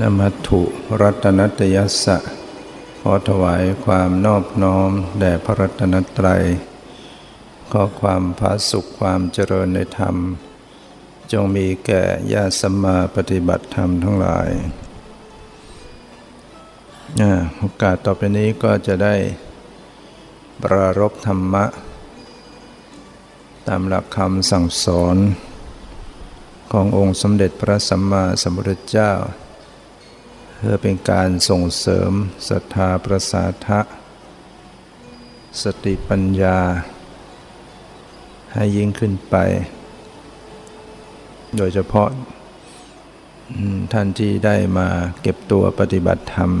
ณ มัทธุรัตนตยัสสะขอถวายความนอบน้อมแด่พระรัตนตรัยขอความผาสุขความเจริญในธรรมจงมีแก่ญาติสัมมาปฏิบัติธรรมทั้งหลายโอกาสต่อไปนี้ก็จะได้ปรารภธรรมะตามหลักคำสั่งสอนขององค์สมเด็จพระสัมมาสัมพุทธเจ้าเพื่อเป็นการส่งเสริมศรัทธาประสาทะสติปัญญาให้ยิ่งขึ้นไปโดยเฉพาะท่านที่ได้มาเก็บตัวปฏิบัติธรรม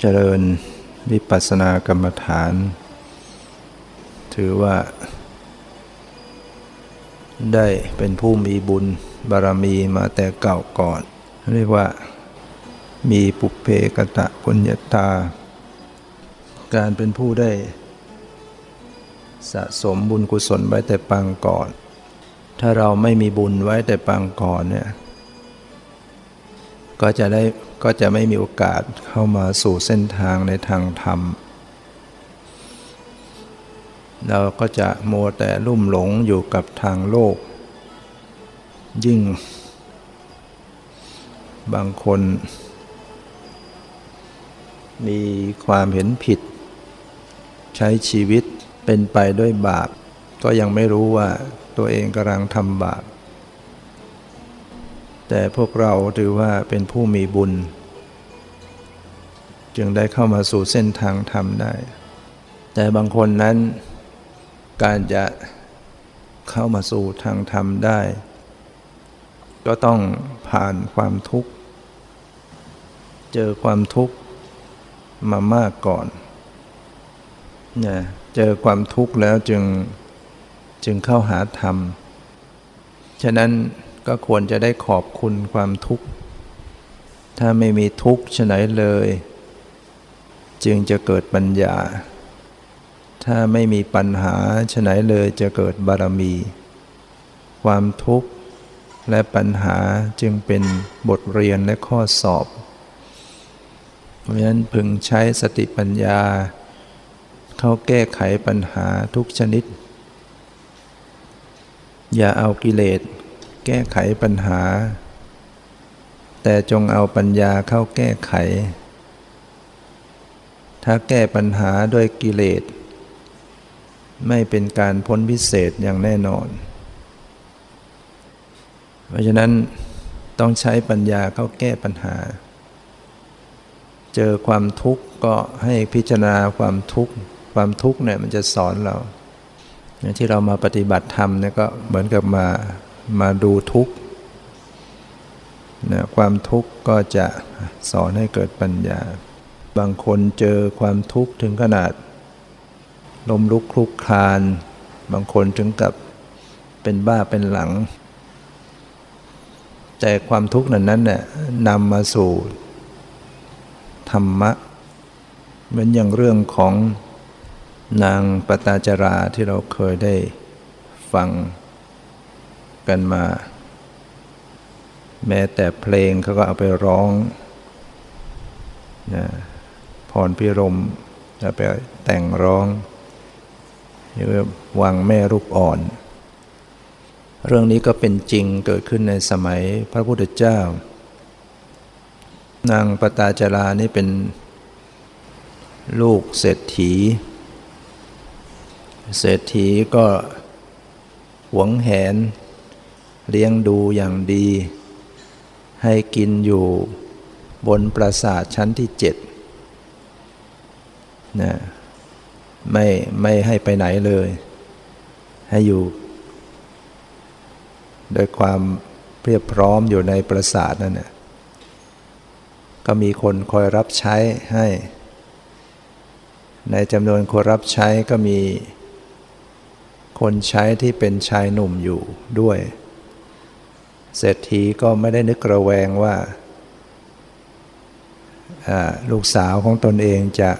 เจริญวิปัสสนากรรมฐานถือว่าได้เป็นผู้มีบุญบารมีมาแต่เก่าก่อนเรียกว่ามีปุพเพกตปุญญตาการเป็นผู้ได้สะสมบุญกุศลไว้แต่ปางก่อนถ้าเราไม่มีบุญไว้แต่ปางก่อนเนี่ยก็จะไม่มีโอกาสเข้ามาสู่เส้นทางในทางธรรมเราก็จะมัวแต่ลุ่มหลงอยู่กับทางโลกยิ่งบางคนมีความเห็นผิดใช้ชีวิตเป็นไปด้วยบาปก็ยังไม่รู้ว่าตัวเองกำลังทำบาปแต่พวกเราถือว่าเป็นผู้มีบุญจึงได้เข้ามาสู่เส้นทางธรรมได้แต่บางคนนั้นการจะเข้ามาสู่ทางธรรมได้ก็ต้องผ่านความทุกข์เจอความทุกข์มามากก่อนเนี่ยเจอความทุกข์แล้วจึงเข้าหาธรรมฉะนั้นก็ควรจะได้ขอบคุณความทุกข์ถ้าไม่มีทุกข์ฉะไหนเลยจึงจะเกิดปัญญาถ้าไม่มีปัญหาฉะไหนเลยจะเกิดบารมีความทุกข์และปัญหาจึงเป็นบทเรียนและข้อสอบเพราะฉะนั้นพึงใช้สติปัญญาเข้าแก้ไขปัญหาทุกชนิดอย่าเอากิเลสแก้ไขปัญหาแต่จงเอาปัญญาเข้าแก้ไขถ้าแก้ปัญหาด้วยกิเลสไม่เป็นการพ้นวิเศษอย่างแน่นอนเพราะฉะนั้นต้องใช้ปัญญาเข้าแก้ปัญหาเจอความทุกข์ก็ให้พิจารณาความทุกข์เนี่ยมันจะสอนเราที่เรามาปฏิบัติธรรมเนี่ยก็เหมือนกับมาดูทุกข์นะความทุกข์ก็จะสอนให้เกิดปัญญาบางคนเจอความทุกข์ถึงขนาดล้มลุกคลุกคลานบางคนถึงกับเป็นบ้าเป็นหลังแต่ความทุกข์นั้นเนี่ยนำมาสู่ธรรมะเหมือนอย่างเรื่องของนางปตาจาราที่เราเคยได้ฟังกันมาแม้แต่เพลงเขาก็เอาไปร้องนะพรพิรมเอาไปแต่งร้องเรียกว่าวังแม่ลูกอ่อนเรื่องนี้ก็เป็นจริงเกิดขึ้นในสมัยพระพุทธเจ้านางปตาจารานี่เป็นลูกเศรษฐีก็หวงแหนเลี้ยงดูอย่างดีให้กินอยู่บนปราสาทชั้นที่7นะไม่ให้ไปไหนเลยให้อยู่โดยความเพียบพร้อมอยู่ในปราสาทนั่นน่ะก็มีคนคอยรับใช้ให้ในจำนวนคนรับใช้ก็มีคนใช้ที่เป็นชายหนุ่มอยู่ด้วยเศรษฐีก็ไม่ได้นึกระแวงว่าลูกสาวของตนเองจะ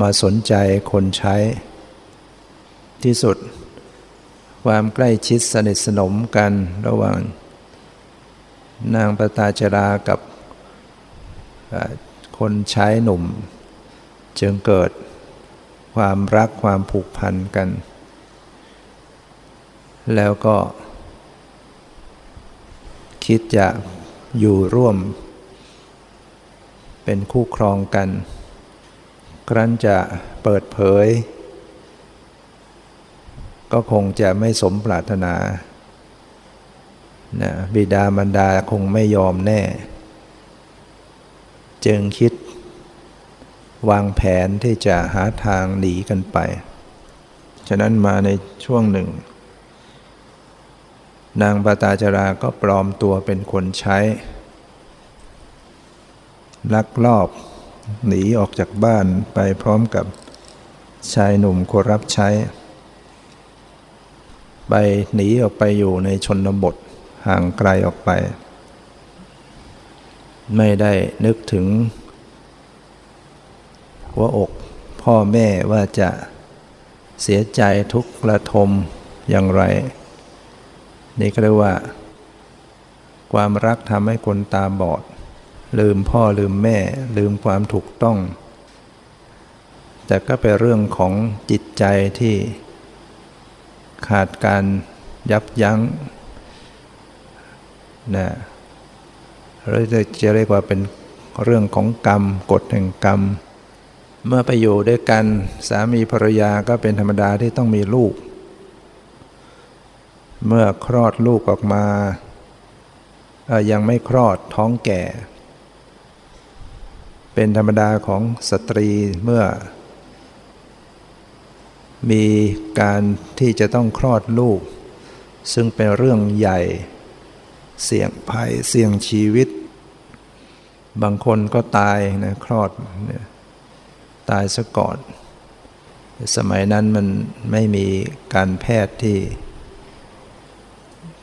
มาสนใจคนใช้ที่สุดความใกล้ชิดสนิทสนมกันระหว่างนางปตาจารากับ คนชายหนุ่มจึงเกิดความรักความผูกพันกันแล้วก็คิดจะอยู่ร่วมเป็นคู่ครองกันครั้นจะเปิดเผยก็คงจะไม่สมปรารถนานะบิดามารดาคงไม่ยอมแน่จึงคิดวางแผนที่จะหาทางหนีกันไปฉะนั้นมาในช่วงหนึ่งนางปตาจาราก็ปลอมตัวเป็นคนใช้ลักลอบหนีออกจากบ้านไปพร้อมกับชายหนุ่มคนรับใช้ไปหนีออกไปอยู่ในชนบทห่างไกลออกไปไม่ได้นึกถึงหัวอกพ่อแม่ว่าจะเสียใจทุกข์ระทมอย่างไรนี่ก็เรียกว่าความรักทำให้คนตาบอดลืมพ่อลืมแม่ลืมความถูกต้องแต่ก็เป็นเรื่องของจิตใจที่ขาดการยับยั้งนะหรือจะเรียกว่าเป็นเรื่องของกรรมกฎแห่งกรรมเมื่อไปอยู่ด้วยกันสามีภรรยาก็เป็นธรรมดาที่ต้องมีลูกเมื่อคลอดลูกออกมายังไม่คลอดท้องแก่เป็นธรรมดาของสตรีเมื่อมีการที่จะต้องคลอดลูกซึ่งเป็นเรื่องใหญ่เสี่ยงภัยเสี่ยงชีวิตบางคนก็ตายนะคลอดตายซะก่อนสมัยนั้นมันไม่มีการแพทย์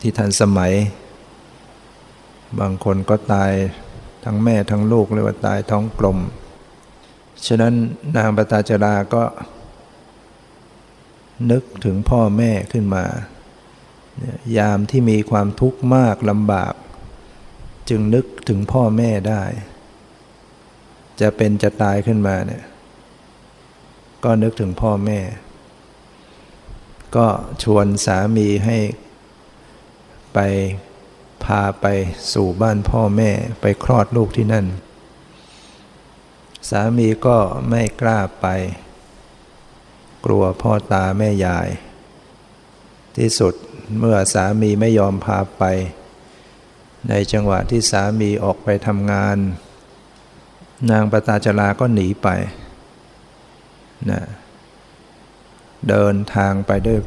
ที่ทันสมัยบางคนก็ตายทั้งแม่ทั้งลูกเรียกว่าตายท้องกลมฉะนั้นนางปตาจาราก็นึกถึงพ่อแม่ขึ้นมายามที่มีความทุกข์มากลำบากจึงนึกถึงพ่อแม่ได้จะเป็นจะตายขึ้นมาเนี่ยก็นึกถึงพ่อแม่ก็ชวนสามีให้ไปพาไปสู่บ้านพ่อแม่ไปคลอดลูกที่นั่นสามีก็ไม่กล้าไปกลัวพ่อตาแม่ยายที่สุดเมื่อสามีไม่ยอมพาไปในจังหวะที่สามีออกไปทำงานนางปตาจาราก็หนีไปนะเดินทางไปด้วย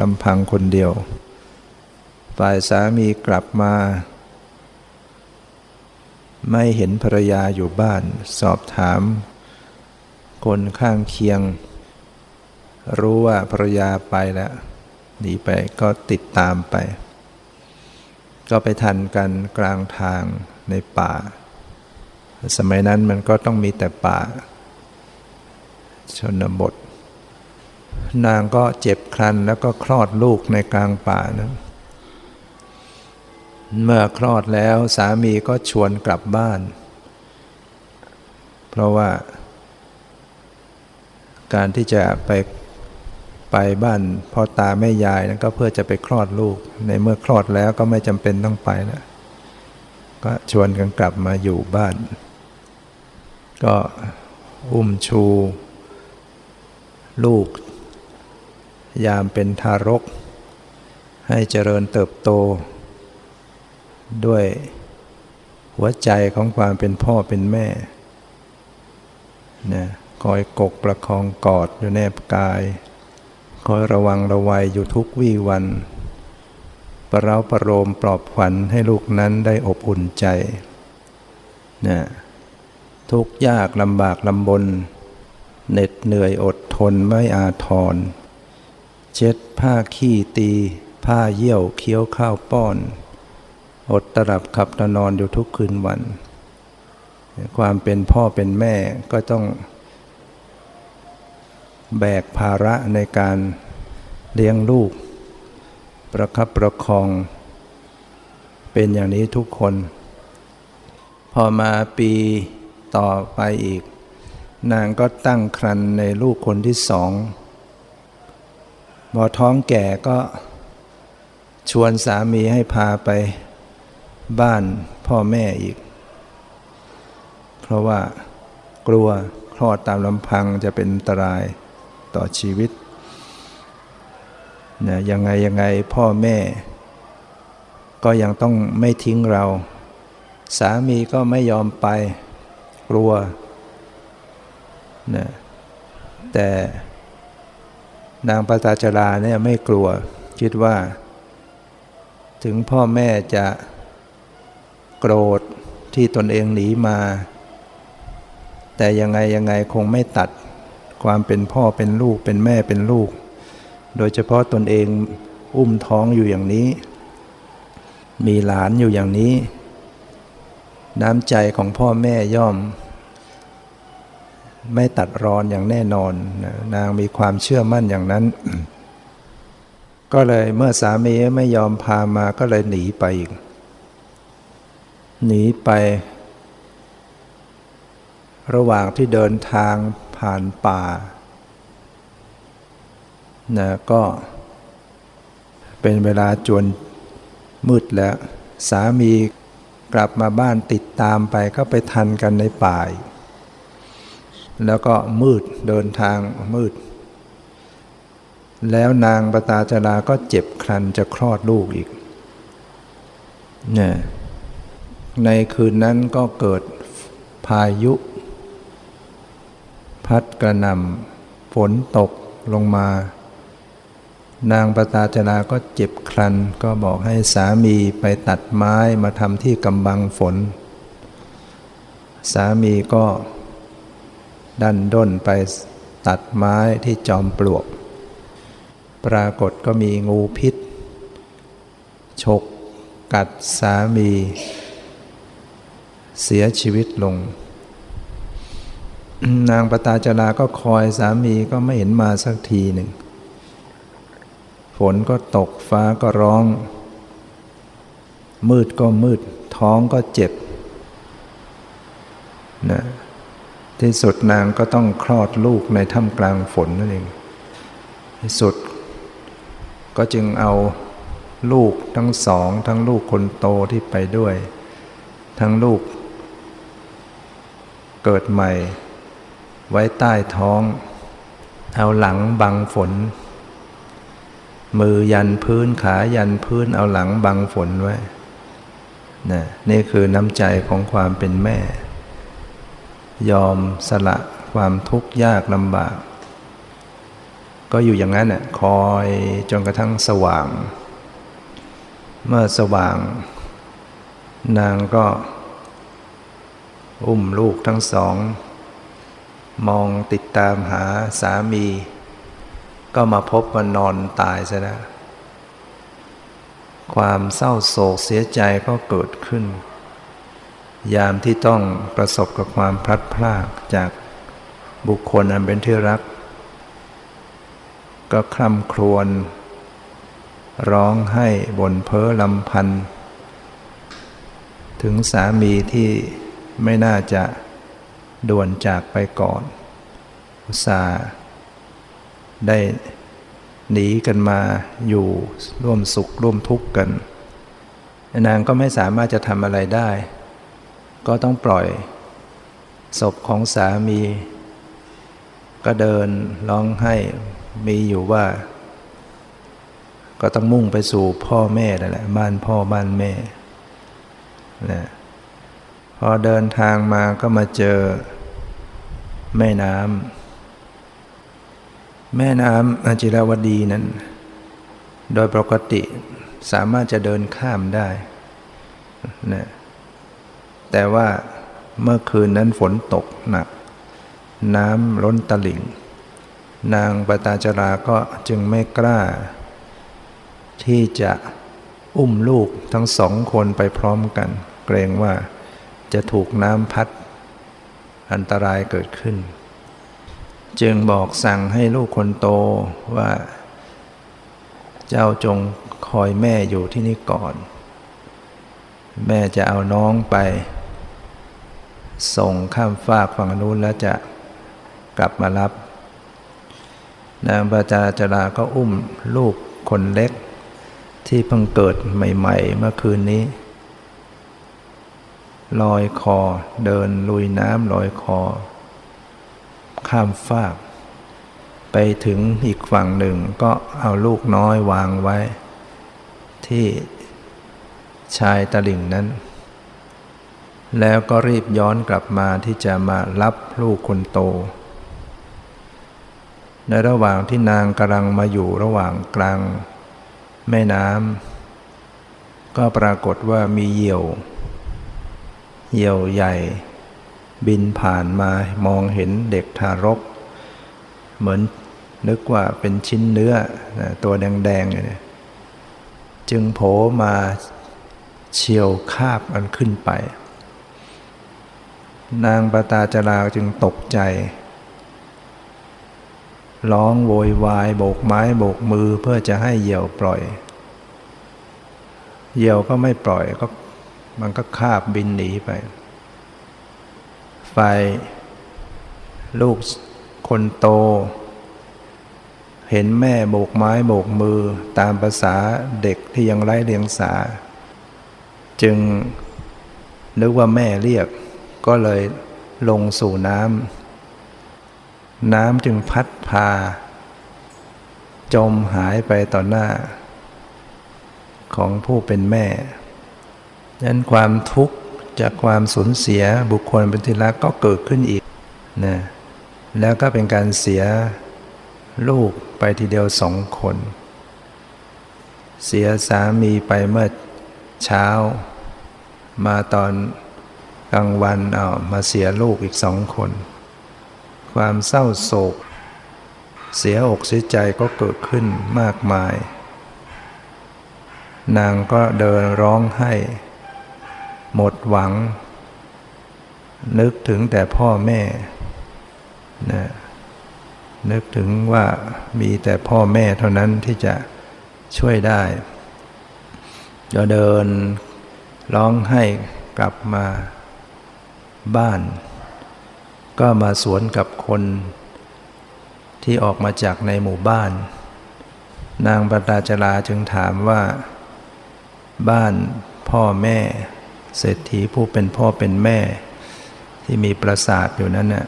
ลำพังคนเดียวฝ่ายสามีกลับมาไม่เห็นภรรยาอยู่บ้านสอบถามคนข้างเคียงรู้ว่าภรรยาไปแล้วหนีไปก็ติดตามไปก็ไปทันกันกลางทางในป่าสมัยนั้นมันก็ต้องมีแต่ป่าชนบทนางก็เจ็บครรภ์แล้วก็คลอดลูกในกลางป่านะเมื่อคลอดแล้วสามีก็ชวนกลับบ้านเพราะว่าการที่จะไปบ้านพ่อตาแม่ยายนั้นก็เพื่อจะไปคลอดลูกในเมื่อคลอดแล้วก็ไม่จำเป็นต้องไปแล้วก็ชวนกันกลับมาอยู่บ้านก็อุ้มชูลูกยามเป็นทารกให้เจริญเติบโตด้วยหัวใจของความเป็นพ่อเป็นแม่นะคอยกกประคองกอดอยู่แนบกายคอยระวังระวัยอยู่ทุกวี่วันประเราประโลมปลอบขวัญให้ลูกนั้นได้อบอุ่นใจนะทุกยากลำบากลำบนเหน็ดเหนื่อยอดทนไม่อาทรเช็ดผ้าขี้ตีผ้าเยี่ยวเคี้ยวข้าวป้อนอดตรับขับนอนอยู่ทุกคืนวันความเป็นพ่อเป็นแม่ก็ต้องแบกภาระในการเลี้ยงลูกประคับประคองเป็นอย่างนี้ทุกคนพอมาปี ต่อไปอีกนางก็ตั้งครรภ์ในลูกคนที่สองพอท้องแก่ก็ชวนสามีให้พาไปบ้านพ่อแม่อีกเพราะว่ากลัวคลอดตามลำพังจะเป็นอันตรายต่อชีวิตนะยังไงพ่อแม่ก็ยังต้องไม่ทิ้งเราสามีก็ไม่ยอมไปกลัวนะแต่นางปตาจราเนี่ยไม่กลัวคิดว่าถึงพ่อแม่จะโกรธที่ตนเองหนีมาแต่ยังไงคงไม่ตัดความเป็นพ่อเป็นลูกเป็นแม่เป็นลูกโดยเฉพาะตนเองอุ้มท้องอยู่อย่างนี้มีหลานอยู่อย่างนี้น้ำใจของพ่อแม่ย่อมไม่ตัดรอนอย่างแน่นอนนางมีความเชื่อมั่นอย่างนั้น ก็เลยเมื่อสามีไม่ยอมพามาก็เลยหนีไปอีกหนีไประหว่างที่เดินทางผ่านป่านะก็เป็นเวลาจวนมืดแล้วสามีกลับมาบ้านติดตามไปก็ไปทันกันในป่าแล้วก็มืดเดินทางมืดแล้วนางปตาจราก็เจ็บครรภ์จะคลอดลูกอีกนะในคืนนั้นก็เกิดพายุพัดกระหน่ำฝนตกลงมานางปตาจราก็เจ็บครรภ์ก็บอกให้สามีไปตัดไม้มาทำที่กำบังฝนสามีก็ดันด้นไปตัดไม้ที่จอมปลวกปรากฏก็มีงูพิษฉกกัดสามีเสียชีวิตลง นางปตาจราก็คอยสามีก็ไม่เห็นมาสักทีหนึ่งฝนก็ตกฟ้าก็ร้องมืดก็มืดท้องก็เจ็บนะที่สุดนางก็ต้องคลอดลูกในท่ามกลางฝนนั่นเองที่สุดก็จึงเอาลูกทั้งสองทั้งลูกคนโตที่ไปด้วยทั้งลูกเกิดใหม่ไว้ใต้ท้องเอาหลังบังฝนมือยันพื้นขายันพื้นเอาหลังบังฝนไว้นี่คือน้ำใจของความเป็นแม่ยอมสละความทุกข์ยากลำบากก็อยู่อย่างนั้นน่ะคอยจนกระทั่งสว่างเมื่อสว่างนางก็อุ้มลูกทั้งสองมองติดตามหาสามีก็มาพบว่านอนตายซะแล้วความเศร้าโศกเสียใจก็เกิดขึ้นยามที่ต้องประสบกับความพลัดพรากจากบุคคลอันเป็นที่รักก็คร่ำครวญร้องไห้บ่นเพ้อลำพันถึงสามีที่ไม่น่าจะด่วนจากไปก่อนอุตส่าห์ได้หนีกันมาอยู่ร่วมสุขร่วมทุกข์กันนางก็ไม่สามารถจะทำอะไรได้ก็ต้องปล่อยศพของสามีก็เดินร้องไห้มีอยู่ว่าก็ต้องมุ่งไปสู่พ่อแม่นั่นแหละบ้านพ่อบ้านแม่นะพอเดินทางมาก็มาเจอแม่น้ำอจิราวดีนั้นโดยปกติสามารถจะเดินข้ามได้นะแต่ว่าเมื่อคืนนั้นฝนตกหนักน้ำล้นตลิ่งนางปตาจราก็จึงไม่กล้าที่จะอุ้มลูกทั้งสองคนไปพร้อมกันเกรงว่าจะถูกน้ำพัดอันตรายเกิดขึ้นจึงบอกสั่งให้ลูกคนโตว่าเจ้าจงคอยแม่อยู่ที่นี่ก่อนแม่จะเอาน้องไป ส่งข้ามฟากฝั่งนู้นแล้วจะกลับมารับนางปจาจราก็อุ้มลูกคนเล็กที่เพิ่งเกิดใหม่ๆเมื่อคืนนี้ลอยคอเดินลุยน้ำลอยคอข้ามฟากไปถึงอีกฝั่งหนึ่งก็เอาลูกน้อยวางไว้ที่ชายตะลิ่งนั้นแล้วก็รีบย้อนกลับมาที่จะมารับลูกคนโตในระหว่างที่นางกำลังมาอยู่ระหว่างกลางแม่น้ำก็ปรากฏว่ามีเหยี่ยวใหญ่บินผ่านมามองเห็นเด็กทารกเหมือนนึกว่าเป็นชิ้นเนื้อตัวแดงๆเนี่ยจึงโผล่มาเฉี่ยวคาบมันขึ้นไปนางปตาจราจึงตกใจร้องโวยวายโบกไม้โบกมือเพื่อจะให้เหยี่ยวปล่อยเหยี่ยวก็ไม่ปล่อยก็มันก็คาบบินหนีไปฝ่ายลูกคนโตเห็นแม่โบกไม้โบกมือตามภาษาเด็กที่ยังไร้เดียงสาจึงนึกว่าแม่เรียกก็เลยลงสู่น้ำจึงพัดพาจมหายไปต่อหน้าของผู้เป็นแม่นั้นความทุกข์จากความสูญเสียบุคคลเป็นที่รักก็เกิดขึ้นอีกนะแล้วก็เป็นการเสียลูกไปทีเดียว2 คนเสียสามีไปเมื่อเช้ามาตอนกลางวันมาเสียลูกอีก2 คนความเศร้าโศกเสียอกเสียใจก็เกิดขึ้นมากมายนางก็เดินร้องไห้หมดหวังนึกถึงแต่พ่อแม่นะนึกถึงว่ามีแต่พ่อแม่เท่านั้นที่จะช่วยได้ก็เดินร้องไห้กลับมาบ้านก็มาสวนกับคนที่ออกมาจากในหมู่บ้านนางปตาจราจึงถามว่าบ้านพ่อแม่เศรษฐีผู้เป็นพ่อเป็นแม่ที่มีปราสาทอยู่นั้นน่ะ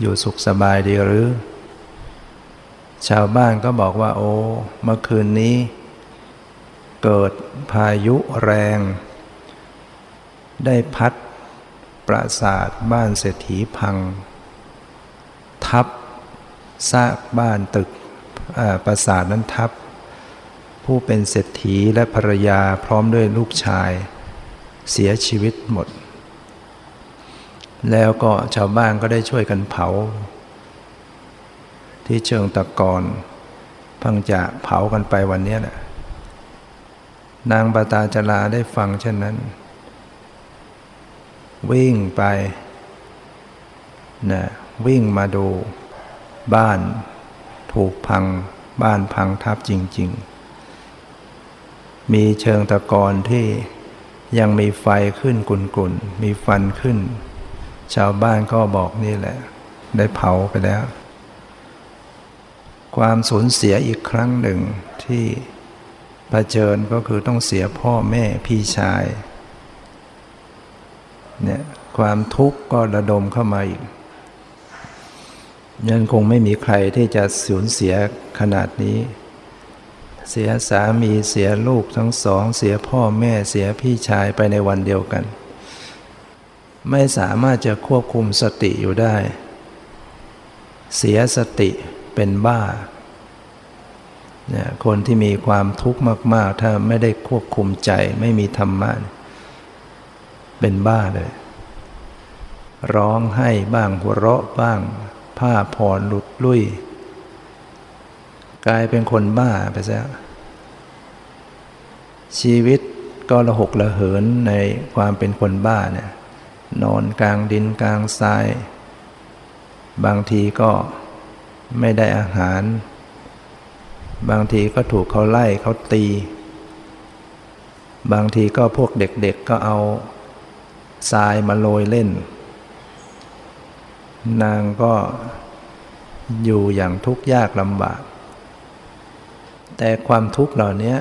อยู่สุขสบายดีหรือชาวบ้านก็บอกว่าโอ้เมื่อคืนนี้เกิดพายุแรงได้พัดปราสาทบ้านเศรษฐีพังทับซากบ้านตึกปราสาทนั้นทับผู้เป็นเศรษฐีและภรรยาพร้อมด้วยลูกชายเสียชีวิตหมดแล้วก็ชาวบ้านก็ได้ช่วยกันเผาที่เชิงตะกอนเพิ่งจะเผากันไปวันนี้แหละนางปตาจราได้ฟังเช่นนั้นวิ่งไปนะวิ่งมาดูบ้านถูกพังบ้านพังทับจริงๆมีเชิงตะกอนที่ยังมีไฟขึ้นกุนๆมีฟันขึ้นชาวบ้านก็บอกนี่แหละได้เผาไปแล้วความสูญเสียอีกครั้งหนึ่งที่เผชิญก็คือต้องเสียพ่อแม่พี่ชายเนี่ยความทุกข์ก็ระดมเข้ามาอีกนั้นคงไม่มีใครที่จะสูญเสียขนาดนี้เสียสามีเสียลูกทั้ง2เสียพ่อแม่เสียพี่ชายไปในวันเดียวกันไม่สามารถจะควบคุมสติอยู่ได้เสียสติเป็นบ้าเนี่ยคนที่มีความทุกข์มากๆถ้าไม่ได้ควบคุมใจไม่มีธรรมะเป็นบ้าเลยร้องไห้บ้างหัวเราะบ้างผ้าผ่อนหลุดลุ่ยกลายเป็นคนบ้าไปซะชีวิตก็ระหกระเหินในความเป็นคนบ้าเนี่ยนอนกลางดินกลางทรายบางทีก็ไม่ได้อาหารบางทีก็ถูกเขาไล่เขาตีบางทีก็พวกเด็กๆ ก็เอาทรายมาโรยเล่น นางก็อยู่อย่างทุกข์ยากลำบากแต่ความทุกข์เหล่านี้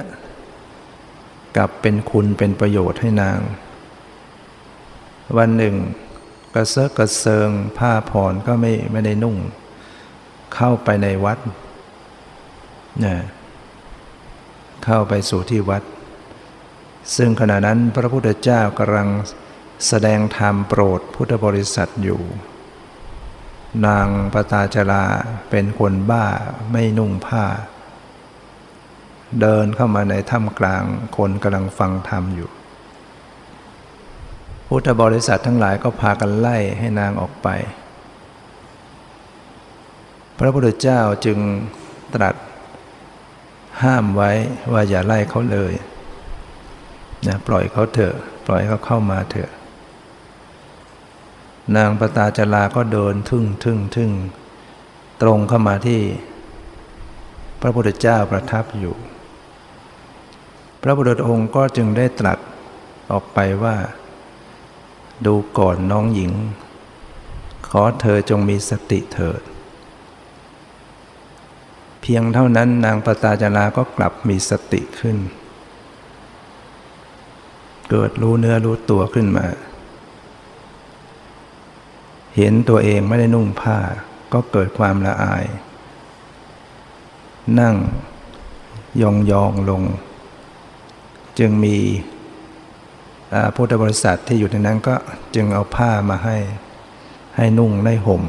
กลับเป็นคุณเป็นประโยชน์ให้นางวันหนึ่งกระเซาะกระเซิงผ้าผ่อนก็ไม่ได้นุ่งเข้าไปในวัดนะเข้าไปสู่ที่วัดซึ่งขณะนั้นพระพุทธเจ้ากำลังแสดงธรรมโปรดพุทธบริษัทอยู่นางปตาจาราเป็นคนบ้าไม่นุ่งผ้าเดินเข้ามาในถ้ำกลางคนกำลังฟังธรรมอยู่พุทธบริษัททั้งหลายก็พากันไล่ให้นางออกไปพระพุทธเจ้าจึงตรัสห้ามไว้ว่าอย่าไล่เขาเลยนะปล่อยเขาเถอะปล่อยเขาเข้ามาเถอะนางปตาจาราก็เดินทึ่งตรงเข้ามาที่พระพุทธเจ้าประทับอยู่พระพุทธองค์ก็จึงได้ตรัสออกไปว่าดูก่อนน้องหญิงขอเธอจงมีสติเถิดเพียงเท่านั้นนางปตาจาราก็กลับมีสติขึ้นเกิดรู้เนื้อรู้ตัวขึ้นมาเห็นตัวเองไม่ได้นุ่งผ้าก็เกิดความละอายนั่งยองๆลงจึงมีพุทธบริษัทที่อยู่ในนั้นก็จึงเอาผ้ามาให้นุ่งได้ห่ม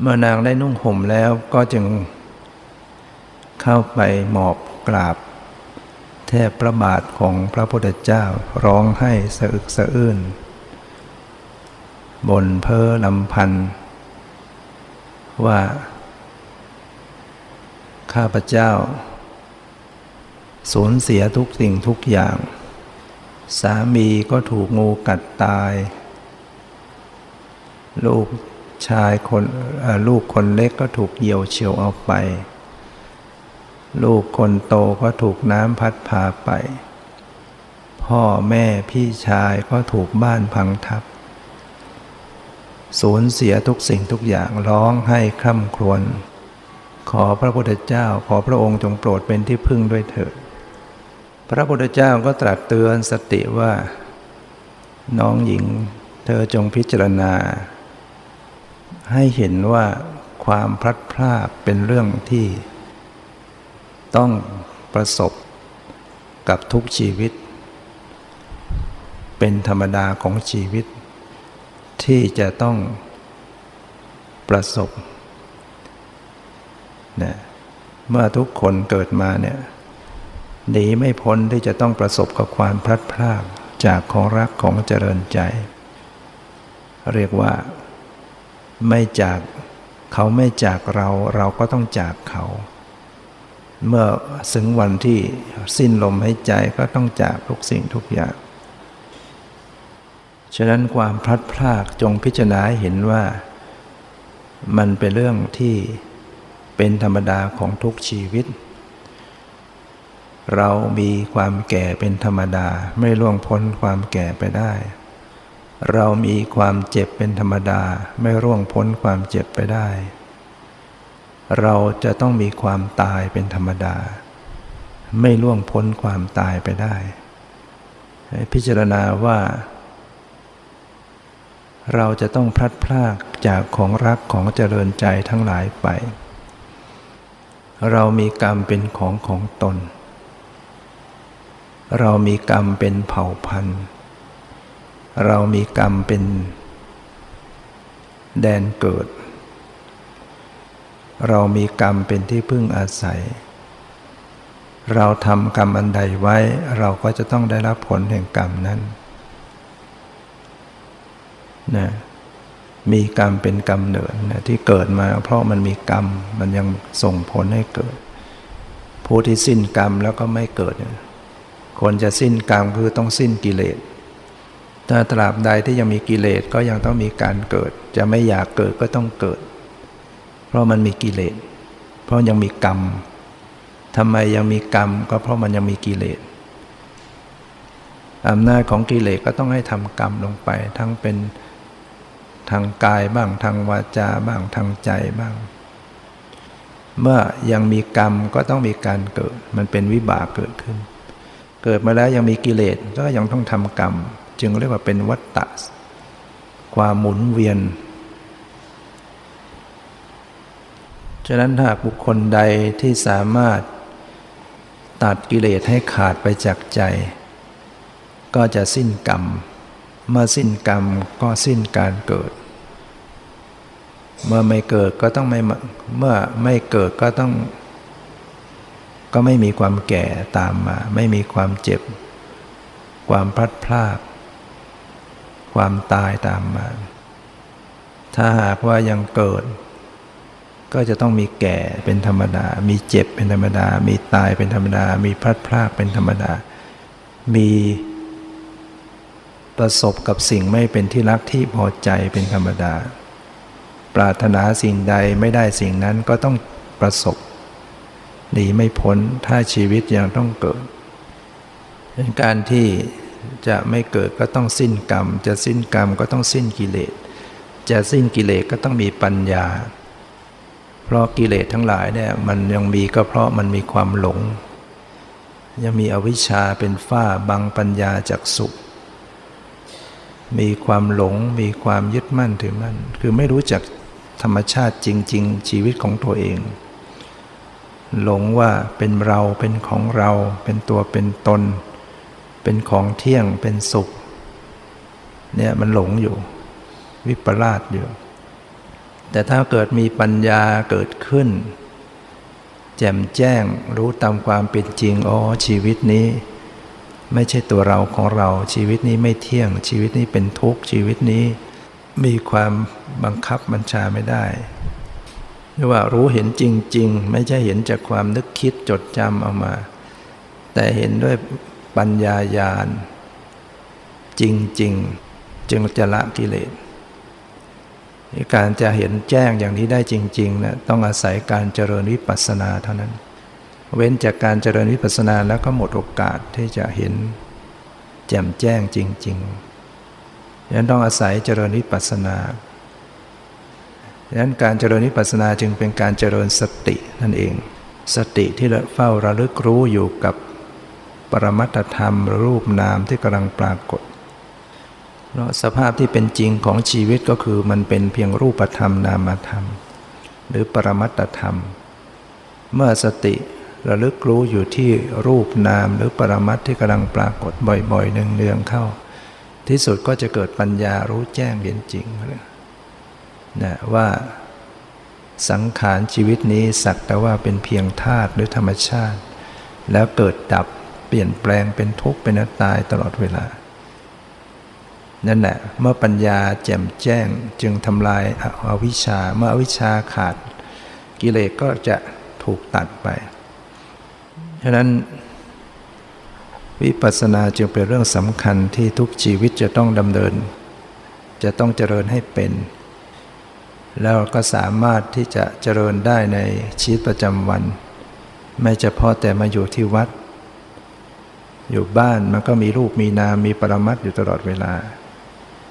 เมื่อนางได้นุ่งห่มแล้วก็จึงเข้าไปหมอบกราบแทบพระบาทของพระพุทธเจ้าร้องไห้สะอึกสะอื้นบ่นเพ้อรำพันว่าข้าพเจ้าสูญเสียทุกสิ่งทุกอย่างสามีก็ถูกงูกัดตายลูกคนเล็กก็ถูกเหยี่ยวเฉี่ยวเอาไปลูกคนโตก็ถูกน้ำพัดพาไปพ่อแม่พี่ชายก็ถูกบ้านพังทับสูญเสียทุกสิ่งทุกอย่างร้องไห้คร่ำครวญขอพระพุทธเจ้าขอพระองค์จงโปรดเป็นที่พึ่งด้วยเถิดพระพุทธเจ้าก็ตรัสเตือนสติว่าน้องหญิงเธอจงพิจารณาให้เห็นว่าความพลัดพรากเป็นเรื่องที่ต้องประสบกับทุกชีวิตเป็นธรรมดาของชีวิตที่จะต้องประสบนะเมื่อทุกคนเกิดมาเนี่ยหนีไม่พ้นที่จะต้องประสบกับความพลัดพรากจากของรักของเจริญใจเรียกว่าไม่จากเขาไม่จากเราเราก็ต้องจากเขาเมื่อถึงวันที่สิ้นลมหายใจก็ต้องจากทุกสิ่งทุกอย่างฉะนั้นความพลัดพรากจงพิจารณาเห็นว่ามันเป็นเรื่องที่เป็นธรรมดาของทุกชีวิตเรามีความแก่เป็นธรรมดาไม่ล่วงพ้นความแก่ไปได้เรามีความเจ็บเป็นธรรมดาไม่ล่วงพ้นความเจ็บไปได้เราจะต้องมีความตายเป็นธรรมดาไม่ล่วงพ้นความตายไปได้ให้พิจารณาว่าเราจะต้องพลัดพรากจากของรักของเจริญใจทั้งหลายไปเรามีกรรมเป็นของตนเรามีกรรมเป็นเผ่าพันธุ์เรามีกรรมเป็นแดนเกิดเรามีกรรมเป็นที่พึ่งอาศัยเราทำกรรมอันใดไว้เราก็จะต้องได้รับผลแห่งกรรมนั้นนะมีกรรมเป็นกรรมเนิดนะที่เกิดมาเพราะมันมีกรรมมันยังส่งผลให้เกิดผู้ที่สิ้นกรรมแล้วก็ไม่เกิดนะคนจะสิ้นกรรมคือต้องสิ้นกิเลสถ้าตราบใดที่ยังมีกิเลสก็ยังต้องมีการเกิดจะไม่อยากเกิดก็ต้องเกิดเพราะมันมีกิเลสเพราะยังมีกรรมทำไมยังมีกรรมก็เพราะมันยังมีกิเลสอำนาจของกิเลสก็ต้องให้ทำกรรมลงไปทั้งเป็น ทางกายบ้างทางวาจาบ้างทางใจบ้างเมื่อยังมีกรรมก็ต้องมีการเกิดมันเป็นวิบากเกิดขึ้นเกิดมาแล้วยังมีกิเลสก็ยังต้องทำกรรมจึงเรียกว่าเป็นวัฏฏะความหมุนเวียนฉะนั้นหากบุคคลใดที่สามารถตัดกิเลสให้ขาดไปจากใจก็จะสิ้นกรรมเมื่อสิ้นกรรมก็สิ้นการเกิดเมื่อไม่เกิดก็ต้องก็ไม่มีความแก่ตามมาไม่มีความเจ็บความพลัดพรากความตายตามมาถ้าหากว่ายังเกิดก็จะต้องมีแก่เป็นธรรมดามีเจ็บเป็นธรรมดามีตายเป็นธรรมดามีพลัดพรากเป็นธรรมดามีประสบกับสิ่งไม่เป็นที่รักที่พอใจเป็นธรรมดาปรารถนาสิ่งใดไม่ได้สิ่งนั้นก็ต้องประสบหนีไม่พ้นถ้าชีวิตยังต้องเกิดการที่จะไม่เกิดก็ต้องสิ้นกรรมจะสิ้นกรรมก็ต้องสิ้นกิเลสจะสิ้นกิเลสก็ต้องมีปัญญาเพราะกิเลสทั้งหลายเนี่ยมันยังมีก็เพราะมันมีความหลงยังมีอวิชชาเป็นฝ้าบังปัญญาจักษุมีความหลงมีความยึดมั่นถือมั่นคือไม่รู้จักธรรมชาติจริงๆชีวิตของตัวเองหลงว่าเป็นเราเป็นของเราเป็นตัวเป็นตนเป็นของเที่ยงเป็นสุขเนี่ยมันหลงอยู่วิปลาสอยู่แต่ถ้าเกิดมีปัญญาเกิดขึ้นแจ่มแจ้งรู้ตามความเป็นจริงอ๋อชีวิตนี้ไม่ใช่ตัวเราของเราชีวิตนี้ไม่เที่ยงชีวิตนี้เป็นทุกข์ชีวิตนี้มีความบังคับบัญชาไม่ได้หรือว่ารู้เห็นจริงๆไม่ใช่เห็นจากความนึกคิดจดจำเอามาแต่เห็นด้วยปัญญาญาณจริงๆจึงจะละกิเลสการจะเห็นแจ้งอย่างที่ได้จริงๆนะต้องอาศัยการเจริญวิปัสสนาเท่านั้นเว้นจากการเจริญวิปัสสนาแล้วก็หมดโอกาสที่จะเห็นแจ่มแจ้งจริงๆฉะนั้นต้องอาศัยเจริญวิปัสสนาฉะนั้นการเจริญวิปัสสนาจึงเป็นการเจริญสตินั่นเองสติที่เฝ้าระลึกรู้อยู่กับปรมัตถธรรมรูปนามที่กำลังปรากฏสภาพที่เป็นจริงของชีวิตก็คือมันเป็นเพียงรูปธรรมนามธรรมหรือปรมัตถธรรมเมื่อสติระลึกรู้อยู่ที่รูปนามหรือปรมัตถ์ที่กำลังปรากฏบ่อยๆเนืองๆเข้าที่สุดก็จะเกิดปัญญารู้แจ้งเห็นจริงนะว่าสังขารชีวิตนี้สักแต่ว่าเป็นเพียงธาตุหรือธรรมชาติแล้วเกิดดับเปลี่ยนแปลงเป็นทุกข์เป็นอนัตตาตลอดเวลานั่นแหละเมื่อปัญญาแจ่มแจ้งจึงทำลายอวิชชาเมื่ออวิชชาขาดกิเลสก็จะถูกตัดไปฉะนั้นวิปัสสนาจึงเป็นเรื่องสำคัญที่ทุกชีวิตจะต้องดำเนินจะต้องเจริญให้เป็นแล้วก็สามารถที่จะเจริญได้ในชีวิตประจำวันไม่เฉพาะแต่มาอยู่ที่วัดอยู่บ้านมันก็มีรูปมีนามมีปรมัตถ์อยู่ตลอดเวลา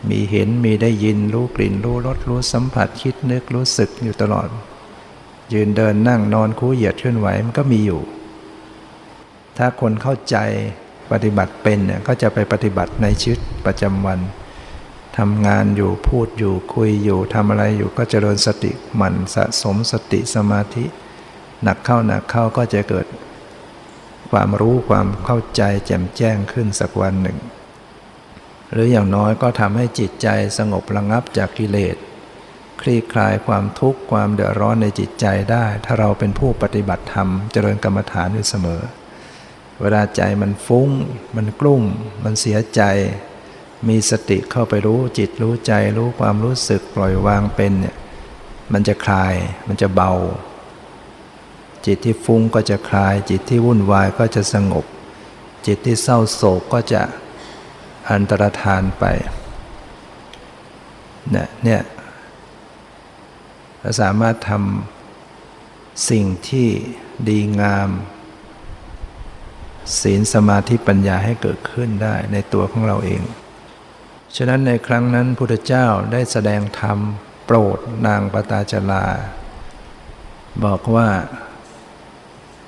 มีเห็นมีได้ยินรู้กลิ่นรู้รสรู้สัมผัสคิดนึกรู้สึกอยู่ตลอดยืนเดินนั่งนอนคู่เหยียดเคลื่อนไหวมันก็มีอยู่ถ้าคนเข้าใจปฏิบัติเป็นเนี่ยก็จะไปปฏิบัติในชีวิตประจำวันทำงานอยู่พูดอยู่คุยอยู่ทำอะไรอยู่ก็เจริญสติหมั่นสะสมสติสมาธิหนักเข้าก็จะเกิดความรู้ความเข้าใจแจ่มแจ้งขึ้นสักวันหนึ่งหรืออย่างน้อยก็ทำให้จิตใจสงบระงับจากกิเลสคลี่คลายความทุกข์ความเดือดร้อนในจิตใจได้ถ้าเราเป็นผู้ปฏิบัติธรรมเจริญกรรมฐานอยู่เสมอเวลาใจมันฟุ้งมันกลุ้มมันเสียใจมีสติเข้าไปรู้จิตรู้ใจรู้ความรู้สึกปล่อยวางเป็นเนี่ยมันจะคลายมันจะเบาจิตที่ฟุ้งก็จะคลายจิตที่วุ่นวายก็จะสงบจิตที่เศร้าโศกก็จะอันตรธานไปเนี่ยเราสามารถทำสิ่งที่ดีงามศีลสมาธิปัญญาให้เกิดขึ้นได้ในตัวของเราเอง ฉะนั้นในครั้งนั้นพุทธเจ้าได้แสดงธรรมโปรดนางปตาจลาบอกว่า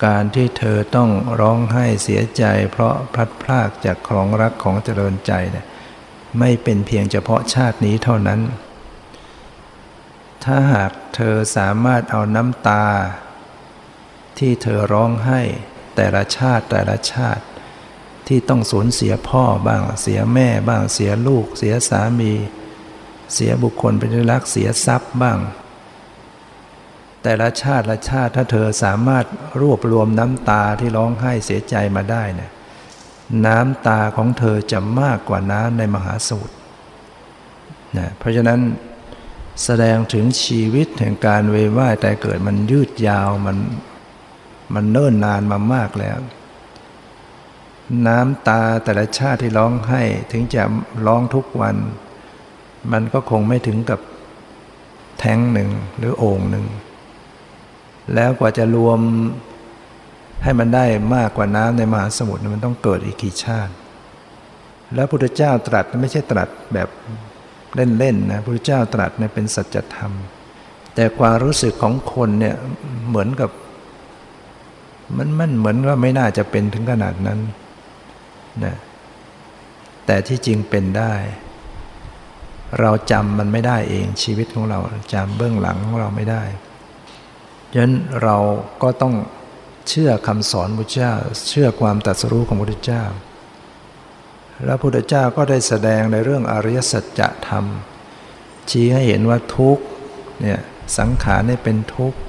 การที่เธอต้องร้องไห้เสียใจเพราะพลัดพรากจากของรักของเจริญใจเนี่ยไม่เป็นเพียงเฉพาะชาตินี้เท่านั้นถ้าหากเธอสามารถเอาน้ำตาที่เธอร้องไห้แต่ละชาติที่ต้องสูญเสียพ่อบ้างเสียแม่บ้างเสียลูกเสียสามีเสียบุคคลเป็นที่รักเสียทรัพย์บ้างแต่ละชาติถ้าเธอสามารถรวบรวมน้ำตาที่ร้องไห้เสียใจมาได้เนี่ยน้ำตาของเธอจะมากกว่าน้ำในมหาสมุทรนะเพราะฉะนั้นแสดงถึงชีวิตแห่งการเวียนว่ายตายเกิดมันยืดยาวมันเนิ่นนานมามากแล้วน้ำตาแต่ละชาติที่ร้องไห้ถึงจะร้องทุกวันมันก็คงไม่ถึงกับแท้งหนึ่งหรือโอ่งหนึ่งแล้วกว่าจะรวมให้มันได้มากกว่าน้ำในมหาสมุทรมันต้องเกิดอีกกี่ชาติแล้วพระพุทธเจ้าตรัสไม่ใช่ตรัสแบบเล่นๆนะพระพุทธเจ้าตรัสเนี่ยเป็นสัจธรรมแต่ความรู้สึกของคนเนี่ยเหมือนกับมันเหมือนว่าไม่น่าจะเป็นถึงขนาดนั้นนะแต่ที่จริงเป็นได้เราจำมันไม่ได้เองชีวิตของเราจำเบื้องหลังของเราไม่ได้ฉะนั้นเราก็ต้องเชื่อคำสอนพุทธเจ้าเชื่อความตรัสรู้ของพุทธเจ้าแล้วพุทธเจ้าก็ได้แสดงในเรื่องอริยสัจธรรมชี้ให้เห็นว่าทุกข์เนี่ยสังขารเนี่ยเป็นทุกข์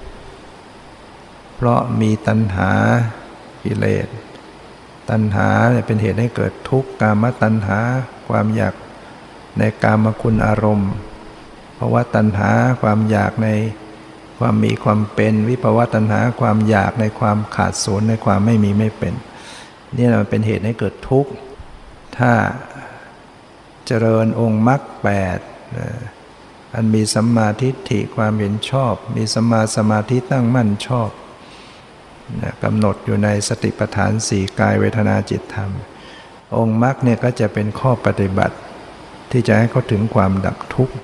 เพราะมีตัณหากิเลสตัณหาเนี่ยเป็นเหตุให้เกิดทุกข์กามตัณหาความอยากในกามคุณอารมณ์ภวตัณหาความอยากในความมีความเป็นวิภวตัณหาความอยากในความขาดสูญในความไม่มีไม่เป็นนี่มันเป็นเหตุให้เกิดทุกข์ถ้าเจริญองค์มรรค8อันมีสัมมาทิฏฐิความเห็นชอบมีสัมมาสมาธิตั้งมั่นชอบกำหนดอยู่ในสติปัฏฐาน4กายเวทนาจิตธรรมองค์มรรคเนี่ยก็จะเป็นข้อปฏิบัติที่จะให้เขาถึงความดับทุกข์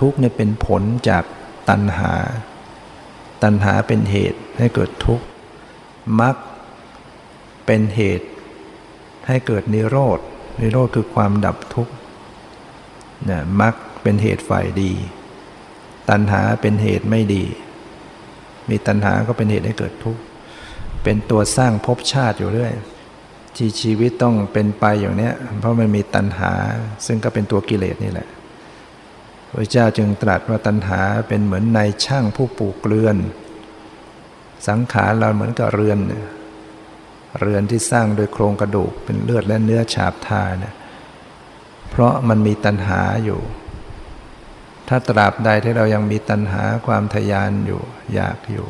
ทุกข์เนี่ยเป็นผลจากตัณหาตัณหาเป็นเหตุให้เกิดทุกข์มรรคเป็นเหตุให้เกิดนิโรธนิโรธคือความดับทุกข์นะมรรคเป็นเหตุฝ่ายดีตัณหาเป็นเหตุไม่ดีมีตัณหาก็เป็นเหตุให้เกิดทุกข์เป็นตัวสร้างภพชาติอยู่เรื่อยที่ชีวิตต้องเป็นไปอย่างนี้เพราะมันมีตัณหาซึ่งก็เป็นตัวกิเลสนี่แหละพระเจ้าจึงตรัสว่าตัณหาเป็นเหมือนนายช่างผู้ปลูกเรือนสังขารเราเหมือนกับเรือนที่สร้างโดยโครงกระดูกเป็นเลือดและเนื้อฉาบทาเนี่ยเพราะมันมีตัณหาอยู่ถ้าตราบใดที่เรายังมีตัณหาความทะยานอยู่อยากอยู่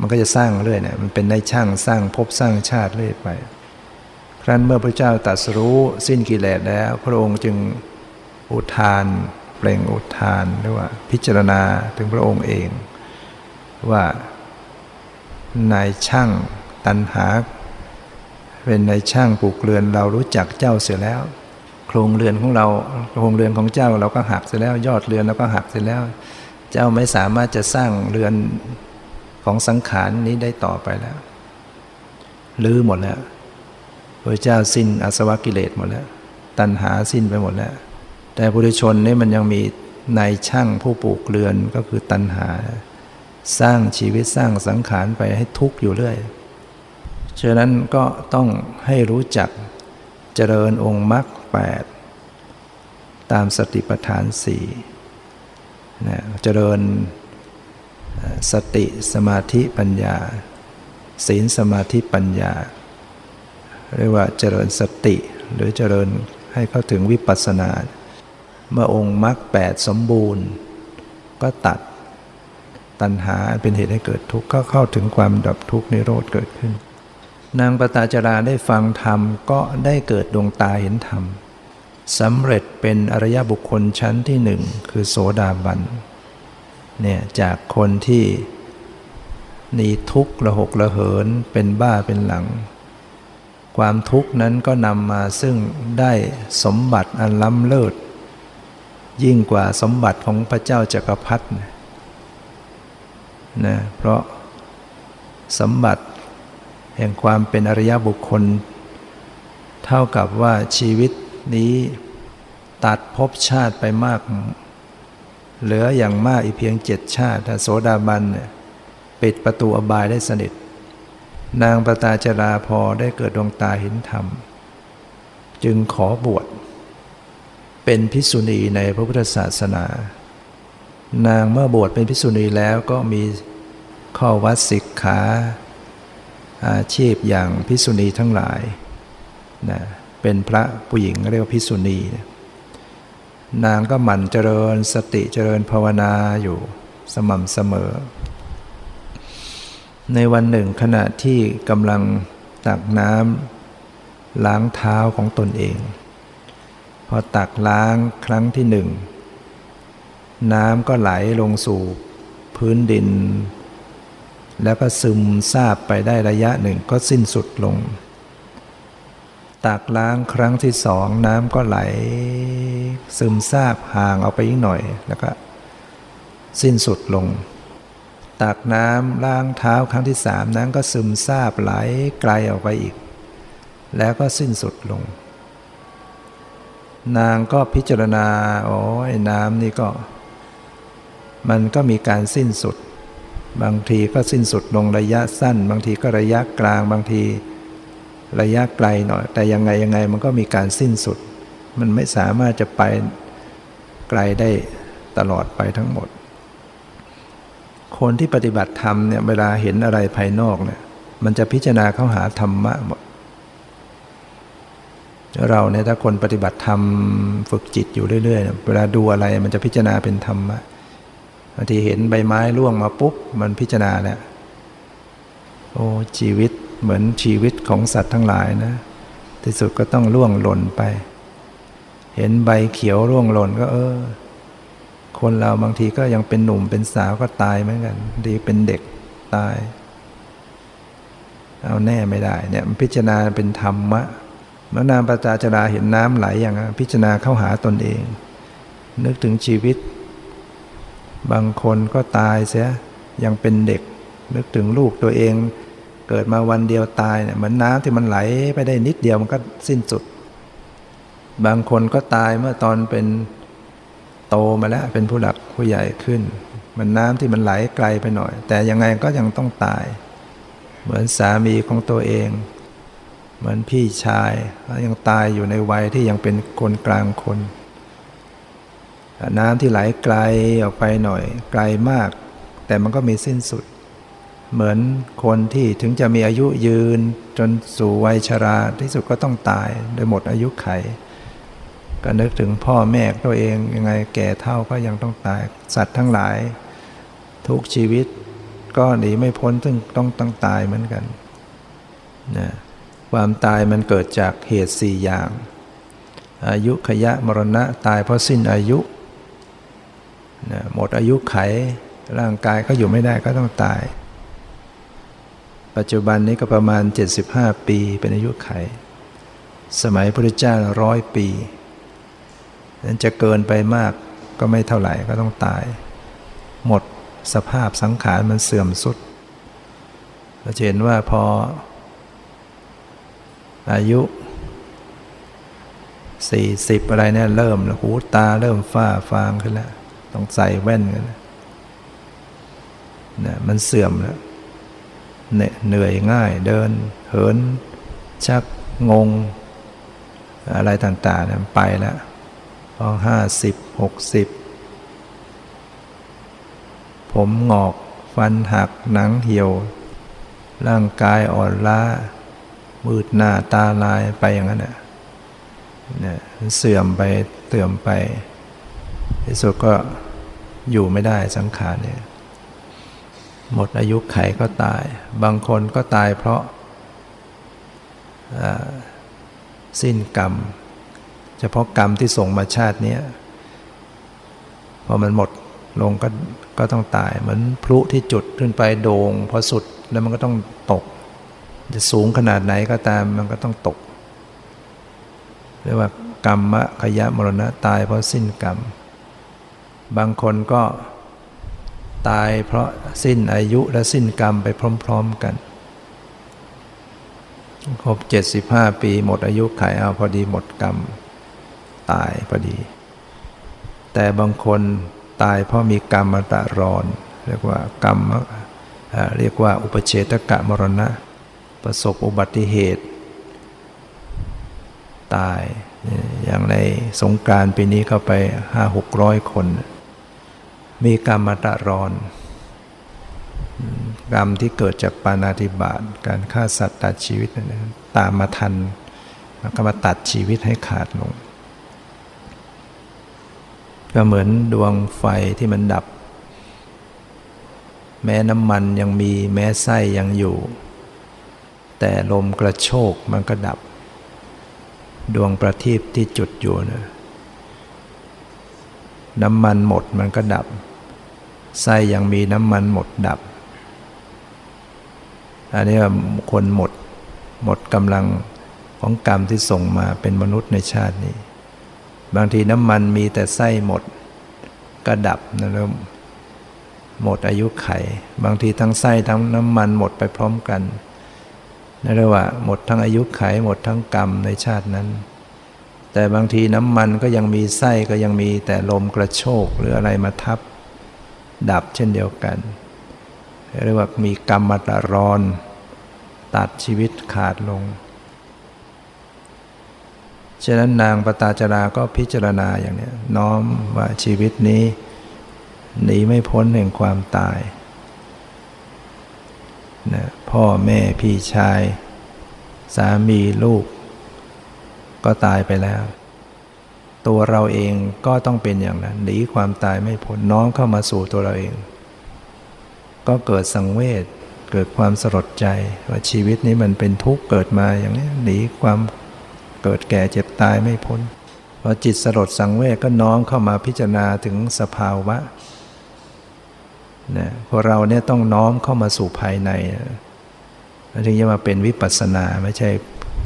มันก็จะสร้างเรื่อยเนี่ยมันเป็นนายช่างสร้างภพสร้างชาติเรื่อยไปครั้นเมื่อพระเจ้าตรัสรู้สิ้นกิเลสแล้วพระองค์จึงอุทานเปล่งอุทานหรือว่าพิจารณาถึงพระองค์เองว่านายช่างตัณหาเป็นนายช่างปลูกเรือนเรารู้จักเจ้าเสียแล้วโครงเรือนของเราโครงเรือนของเจ้าเราก็หักเสียแล้วยอดเรือนเราก็หักเสียแล้วเจ้าไม่สามารถจะสร้างเรือนของสังขารนี้ได้ต่อไปแล้วลื้อหมดแล้วพระเจ้าสิ้นอาสวะกิเลสหมดแล้วตัณหาสิ้นไปหมดแล้วแต่ปุถุชนนี่มันยังมีนายช่างผู้ปลูกเรือนก็คือตัณหาสร้างชีวิตสร้างสังขารไปให้ทุกข์อยู่เรื่อยฉะนั้นก็ต้องให้รู้จักเจริญองค์มรรค8ตามสติปัฏฐาน4นะเจริญสติสมาธิปัญญาศีลสมาธิปัญญาเรียกว่าเจริญสติหรือเจริญให้เข้าถึงวิปัสสนาเมื่อองค์มรรค8สมบูรณ์ก็ตัดตัณหาเป็นเหตุให้เกิดทุกข์ก็เข้าถึงความดับทุกข์นิโรธเกิดขึ้นนางปตาจาราได้ฟังธรรมก็ได้เกิดดวงตาเห็นธรรมสำเร็จเป็นอริยบุคคลชั้นที่1คือโสดาบันเนี่ยจากคนที่หนีทุกข์ระหกระเหินเป็นบ้าเป็นหลัง ความทุกข์นั้นก็นำมาซึ่งได้สมบัติอันล้ำเลิศยิ่งกว่าสมบัติของพระเจ้าจักรพรรดินะเพราะสมบัติแห่งความเป็นอริยบุคคลเท่ากับว่าชีวิตนี้ตัดภพชาติไปมากเหลืออย่างมากอีกเพียง7ชาติถ้าโสดาบันเนี่ยปิดประตูอบายได้สนิทนางปตาจราพรได้เกิดดวงตาเห็นธรรมจึงขอบวชเป็นภิกษุณีในพระพุทธศาสนานางเมื่อบวชเป็นภิกษุณีแล้วก็มีข้อวัดสิกขาอาชีพอย่างภิกษุณีทั้งหลายนะเป็นพระผู้หญิงเรียกว่าภิกษุณีนางก็หมั่นเจริญสติเจริญภาวนาอยู่สม่ำเสมอในวันหนึ่งขณะที่กำลังตักน้ำล้างเท้าของตนเองพอตักล้างครั้งที่หนึ่งน้ำก็ไหลลงสู่พื้นดินแล้วก็ซึมซาบไปได้ระยะหนึ่งก็สิ้นสุดลงตักล้างครั้งที่สองน้ำก็ไหลซึมซาบห่างออกไปอีกหน่อยแล้วก็สิ้นสุดลงตักน้ำล้างเท้าครั้งที่สามน้ำก็ซึมซาบไหลไกลออกไปอีกแล้วก็สิ้นสุดลงนางก็พิจารณาโอ้ยน้ำนี่ก็มันก็มีการสิ้นสุดบางทีก็สิ้นสุดลงระยะสั้นบางทีก็ระยะกลางบางทีระยะไกลหน่อยแต่ยังไงมันก็มีการสิ้นสุดมันไม่สามารถจะไปไกลได้ตลอดไปทั้งหมดคนที่ปฏิบัติธรรมเนี่ยเวลาเห็นอะไรภายนอกเนี่ยมันจะพิจารณาเข้าหาธรรมะหมดเราเนี่ยถ้าคนปฏิบัติธรรมฝึกจิตอยู่เรื่อยๆเวลาดูอะไรมันจะพิจารณาเป็นธรรมะบางทีเห็นใบไม้ร่วงมาปุ๊บมันพิจารณาเนี่ยโอ้ชีวิตเหมือนชีวิตของสัตว์ทั้งหลายนะที่สุดก็ต้องร่วงหล่นไปเห็นใบเขียวร่วงหล่นก็คนเราบางทีก็ยังเป็นหนุ่มเป็นสาวก็ตายเหมือนกันดีเป็นเด็กตายเอาแน่ไม่ได้เนี่ยมันพิจารณาเป็นธรรมะเมื่อนางปตาจราเห็นน้ำไหลอย่างนั้นพิจารณาเข้าหาตนเองนึกถึงชีวิตบางคนก็ตายเสียยังเป็นเด็กนึกถึงลูกตัวเองเกิดมาวันเดียวตายเนี่ยเหมือนน้ำที่มันไหลไปได้นิดเดียวมันก็สิ้นสุดบางคนก็ตายเมื่อตอนเป็นโตมาแล้วเป็นผู้หลักผู้ใหญ่ขึ้นมันน้ำที่มันไหลไกลไปหน่อยแต่ยังไงก็ยังต้องตายเหมือนสามีของตัวเองเหมือนพี่ชายยังตายอยู่ในวัยที่ยังเป็นคนกลางคนน้ำที่ไหลไกลออกไปหน่อยไกลมากแต่มันก็มีสิ้นสุดเหมือนคนที่ถึงจะมีอายุยืนจนสู่วัยชราที่สุดก็ต้องตายโดยหมดอายุไขก็นึกถึงพ่อแม่ตัวเองยังไงแก่เฒ่าก็ยังต้องตายสัตว์ทั้งหลายทุกชีวิตก็หนีไม่พ้นซึ่งต้องตายเหมือนกันนะความตายมันเกิดจากเหตุ4อย่างอายุขยะมรณะตายเพราะสิ้นอายุนะหมดอายุไขร่างกายก็อยู่ไม่ได้ก็ต้องตายปัจจุบันนี้ก็ประมาณ75ปีเป็นอายุไขสมัยพระพุทธเจ้า100ปีนั้นจะเกินไปมากก็ไม่เท่าไหร่ก็ต้องตายหมดสภาพสังขารมันเสื่อมสุดเราจะเห็นว่าพออายุ40อะไรเนี่ยเริ่มหูตาเริ่มฝ้าฟางขึ้นแล้วต้องใส่แว่นกันนะมันเสื่อมแล้วเหนื่อยง่ายเดินเหินชักงงอะไรต่างๆนั้นไปแล้วพอ50 60ผมงอกฟันหักหนังเหี่ยวร่างกายอ่อนล้ามืดหน้าตาลายไปอย่างนั้นน่ะเนี่ยเสื่อมไปเสื่อมไปที่สุดก็อยู่ไม่ได้สังขารเนี่ยหมดอายุไขก็ตายบางคนก็ตายเพราะสิ้นกรรมเฉพาะกรรมที่ส่งมาชาตินี้พอมันหมดลงก็ต้องตายเหมือนพลุที่จุดขึ้นไปโด่งพอสุดแล้วมันก็ต้องตก จะสูงขนาดไหนก็ตามมันก็ต้องตกเรียกว่ากรรมขยะมรณะตายเพราะสิ้นกรรมบางคนก็ตายเพราะสิ้นอายุและสิ้นกรรมไปพร้อมๆกันครบ75ปีหมดอายุไขเอาพอดีหมดกรรมตายพอดีแต่บางคนตายเพราะมีกรรมตะรอนเรียกว่ากรรมเรียกว่าอุปเฉทกะมรณะประสบอุบัติเหตุตายอย่างในสงกรานต์ปีนี้เข้าไป 500-600 คนมีกรรมตะรอนกรรมที่เกิดจากปาณาติบาตการฆ่าสัตว์ตัดชีวิตนั่นตามมาทันแล้วก็มาตัดชีวิตให้ขาดลงก็เหมือนดวงไฟที่มันดับแม้น้ำมันยังมีแม้ไส้ยังอยู่แต่ลมกระโชกมันก็ดับดวงประทีปที่จุดอยู่นะน้ำมันหมดมันก็ดับไส้ยังมีน้ำมันหมดดับอันนี้คนหมดกำลังของกรรมที่ส่งมาเป็นมนุษย์ในชาตินี้บางทีน้ำมันมีแต่ไส้หมดก็ดับนะเริ่มหมดอายุไขบางทีทั้งไส้ทั้งน้ำมันหมดไปพร้อมกันนั่นเรียกว่าหมดทั้งอายุไขหมดทั้งกรรมในชาตินั้นแต่บางทีน้ำมันก็ยังมีไส้ก็ยังมีแต่ลมกระโชกหรืออะไรมาทับดับเช่นเดียวกันเรียกว่ามีกรรมตะรอนตัดชีวิตขาดลงฉะนั้นนางปตาจาราก็พิจารณาอย่างนี้น้อมว่าชีวิตนี้หนีไม่พ้นแห่งความตายนะพ่อแม่พี่ชายสามีลูกก็ตายไปแล้วตัวเราเองก็ต้องเป็นอย่างนั้นหนีความตายไม่พ้นน้อมเข้ามาสู่ตัวเราเองก็เกิดสังเวชเกิดความสลดใจว่าชีวิตนี้มันเป็นทุกข์เกิดมาอย่างนี้หนีความเกิดแก่เจ็บตายไม่พ้นพอจิตสลดสังเวชก็น้อมเข้ามาพิจารณาถึงสภาวะนะพวกเราเนี่ยต้องน้อมเข้ามาสู่ภายในนะถึงจะมาเป็นวิปัสสนาไม่ใช่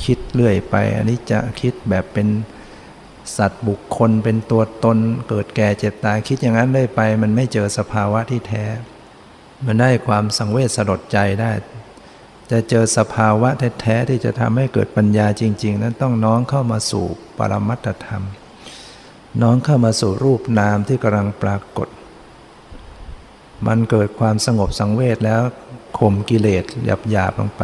คิดเรื่อยไปอันนี้จะคิดแบบเป็นสัตว์บุคคลเป็นตัวตนเกิดแก่เจ็บตายคิดอย่างนั้นเรื่อยไปมันไม่เจอสภาวะที่แท้มันได้ความสังเวชสลดใจได้จะเจอสภาวะแท้ๆที่จะทำให้เกิดปัญญาจริงๆนั้นต้องน้อมเข้ามาสู่ปรมัตถธรรมน้อมเข้ามาสู่รูปนามที่กำลังปรากฏมันเกิดความสงบสังเวชแล้วข่มกิเลสหยาบๆลงไป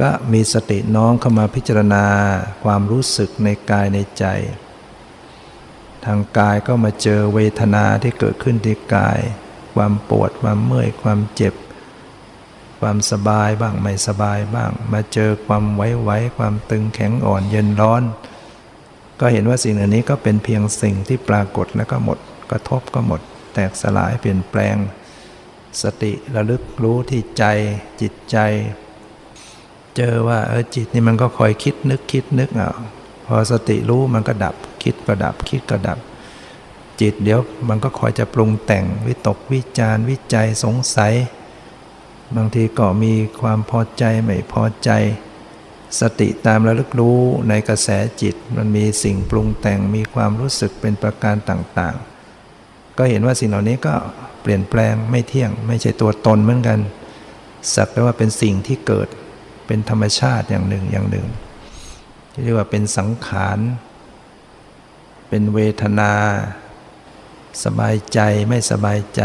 ก็มีสติน้อมเข้ามาพิจารณาความรู้สึกในกายในใจทางกายก็มาเจอเวทนาที่เกิดขึ้นที่กายความปวดความเมื่อยความเจ็บความสบายบ้างไม่สบายบ้างมาเจอความไหวๆความตึงแข็งอ่อนเย็นร้อนก็เห็นว่าสิ่งเหล่านี้ก็เป็นเพียงสิ่งที่ปรากฏแล้วก็หมดกระทบก็หมดแตกสลายเปลี่ยนแปลงสติระลึกรู้ที่ใจจิตใจเจอว่าจิตนี่มันก็คอยคิดนึกอ่ะพอสติรู้มันก็ดับคิดก็ดับคิดก็ดับจิตเดี๋ยวมันก็คอยจะปรุงแต่งวิตกวิจารวิจัยสงสัยบางทีก็มีความพอใจไม่พอใจสติตามระลึกรู้ในกระแสจิตมันมีสิ่งปรุงแต่งมีความรู้สึกเป็นประการต่างๆก็เห็นว่าสิ่งเหล่านี้ก็เปลี่ยนแปลงไม่เที่ยงไม่ใช่ตัวตนเหมือนกันสักแต่ว่าเป็นสิ่งที่เกิดเป็นธรรมชาติอย่างหนึ่งที่เรียกว่าเป็นสังขารเป็นเวทนาสบายใจไม่สบายใจ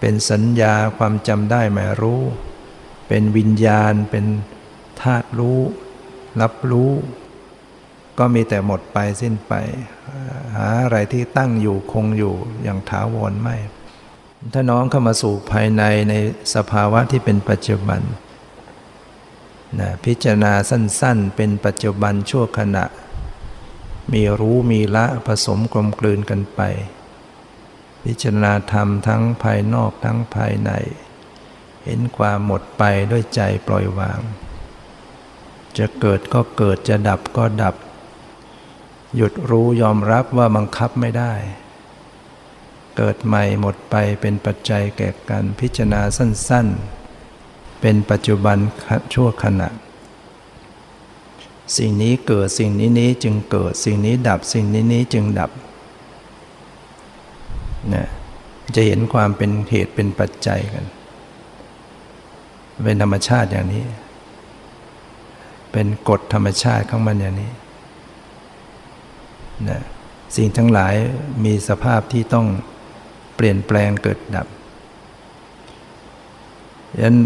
เป็นสัญญาความจำได้หมายรู้เป็นวิญญาณเป็นธาตุรู้รับรู้ก็มีแต่หมดไปสิ้นไปหาอะไรที่ตั้งอยู่คงอยู่อย่างถาวรไม่ถ้าน้อมเข้ามาสู่ภายในในสภาวะที่เป็นปัจจุบันนะพิจารณาสั้นๆเป็นปัจจุบันชั่วขณะมีรู้มีละผสมกลมกลืนกันไปพิจารณาธรรมทั้งภายนอกทั้งภายในเห็นความหมดไปด้วยใจปล่อยวางจะเกิดก็เกิดจะดับก็ดับหยุดรู้ยอมรับว่าบังคับไม่ได้เกิดใหม่หมดไปเป็นปัจจัยแก่กันพิจารณาสั้นๆ เป็นปัจจุบันชั่วขณะสิ่งนี้เกิดสิ่งนี้นี้จึงเกิดสิ่งนี้ดับสิ่งนี้นี้จึงดับนะจะเห็นความเป็นเหตุเป็นปัจจัยกันเป็นธรรมชาติอย่างนี้เป็นกฎธรรมชาติของมันอย่างนี้นะสิ่งทั้งหลายมีสภาพที่ต้องเปลี่ยนแปลงเกิดดับฉะนั้น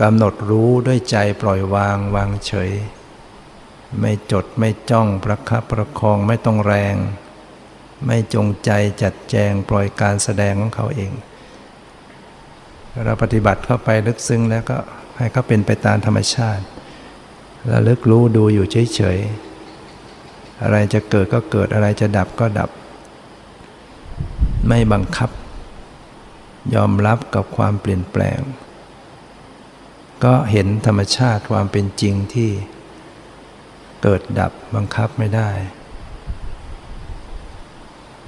กำหนดรู้ด้วยใจปล่อยวางวางเฉยไม่จดไม่จ้องประคับประคองไม่ต้องแรงไม่จงใจจัดแจงปล่อยการแสดงของเขาเองเราปฏิบัติเข้าไปลึกซึ้งแล้วก็ให้เขาเป็นไปตามธรรมชาติระลึกรู้ดูอยู่เฉยๆอะไรจะเกิดก็เกิดอะไรจะดับก็ดับไม่บังคับยอมรับกับความเปลี่ยนแปลงก็เห็นธรรมชาติความเป็นจริงที่เกิดดับบังคับไม่ได้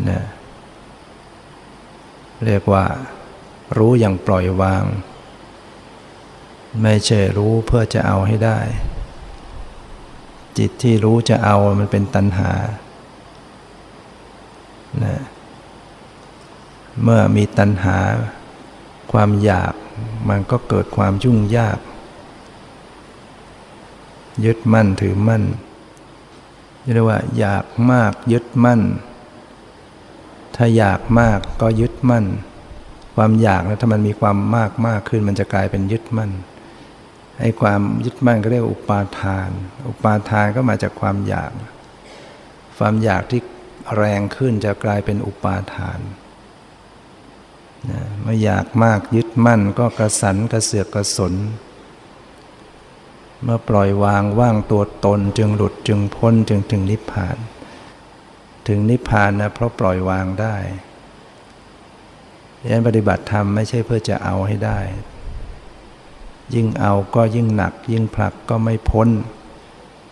นะเรียกว่ารู้อย่างปล่อยวางไม่ใช่รู้เพื่อจะเอาให้ได้จิตที่รู้จะเอามันเป็นตัณหานะเมื่อมีตัณหาความอยากมันก็เกิดความยุ่งยากยึดมั่นถือมั่นเรียกว่าอยากมากยึดมั่นถ้าอยากมากก็ยึดมั่นความอยากนะถ้ามันมีความมากขึ้นมันจะกลายเป็นยึดมั่นไอ้ความยึดมั่นก็เรียกอุปาทานอุปาทานก็มาจากความอยากความอยากที่แรงขึ้นจะกลายเป็นอุปาทานเมื่ออยากมากยึดมั่นก็กระสันกระเสือกกระสนเมื่อปล่อยวางว่างตัวตนจึงหลุดจึงพ้นจึงถึงนิพพานถึงนิพพานนะเพราะปล่อยวางได้การปฏิบัติธรรมไม่ใช่เพื่อจะเอาให้ได้ยิ่งเอาก็ยิ่งหนักยิ่งผลักก็ไม่พ้น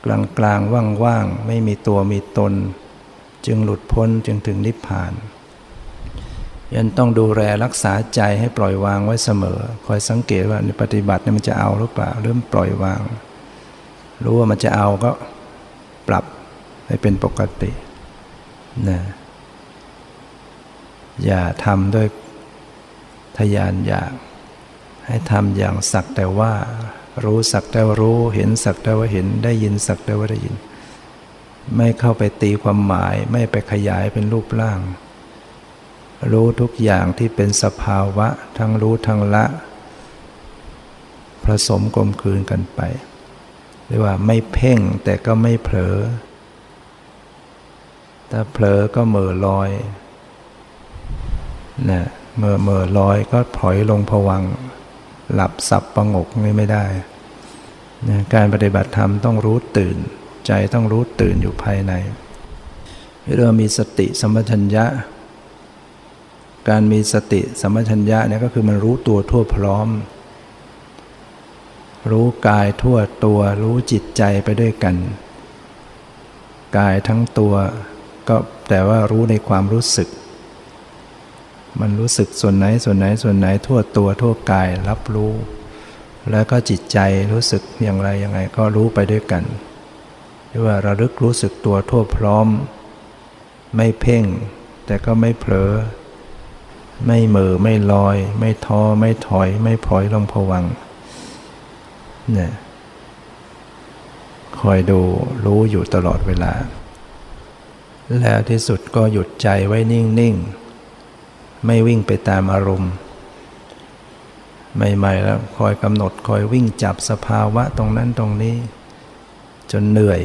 กลางๆว่างๆไม่มีตัวมีตนจึงหลุดพ้นจึงถึงนิพพานยังต้องดูแลรักษาใจให้ปล่อยวางไว้เสมอคอยสังเกตว่าในปฏิบัติเนี่ยมันจะเอาหรือเปล่าเริ่มปล่อยวางรู้ว่ามันจะเอาก็ปรับให้เป็นปกตินะอย่าทำด้วยทยานอยากให้ทำอย่างสักแต่ว่ารู้สักแต่ว่ารู้เห็นสักแต่ว่าเห็นได้ยินสักแต่ว่าได้ยินไม่เข้าไปตีความหมายไม่ไปขยายเป็นรูปร่างรู้ทุกอย่างที่เป็นสภาวะทั้งรู้ทั้งละผสมกลมกลืนกันไปเรียกว่าไม่เพ่งแต่ก็ไม่เผลอถ้าเผลอก็เหม่อลอยนะเมื่อลอยก็ถอยลงผวังค์หลับสับประงกนี่ไม่ได้นะการปฏิบัติธรรมต้องรู้ตื่นใจต้องรู้ตื่นอยู่ภายในเริ่มมีสติสัมปชัญญะการมีสติสัมปชัญญะเนี่ยก็คือมันรู้ตัวทั่วพร้อมรู้กายทั่วตัวรู้จิตใจไปด้วยกันกายทั้งตัวก็แต่ว่ารู้ในความรู้สึกมันรู้สึกส่วนไหนทั่วตัวทั่วกายรับรู้แล้วก็จิตใจรู้สึกอย่างไรยังไงก็รู้ไปด้วยกันเรียกว่าระลึกรู้สึกตัวทั่วพร้อมไม่เพ่งแต่ก็ไม่เผลอไม่เหม่อไม่ลอยไม่ท้อไม่ถอยไม่พลอยลงผวังค์เนี่ยคอยดูรู้อยู่ตลอดเวลาแล้วที่สุดก็หยุดใจไว้นิ่งๆไม่วิ่งไปตามอารมณ์ใหม่ๆแล้วคอยกำหนดคอยวิ่งจับสภาวะตรงนั้นตรงนี้จนเหนื่อย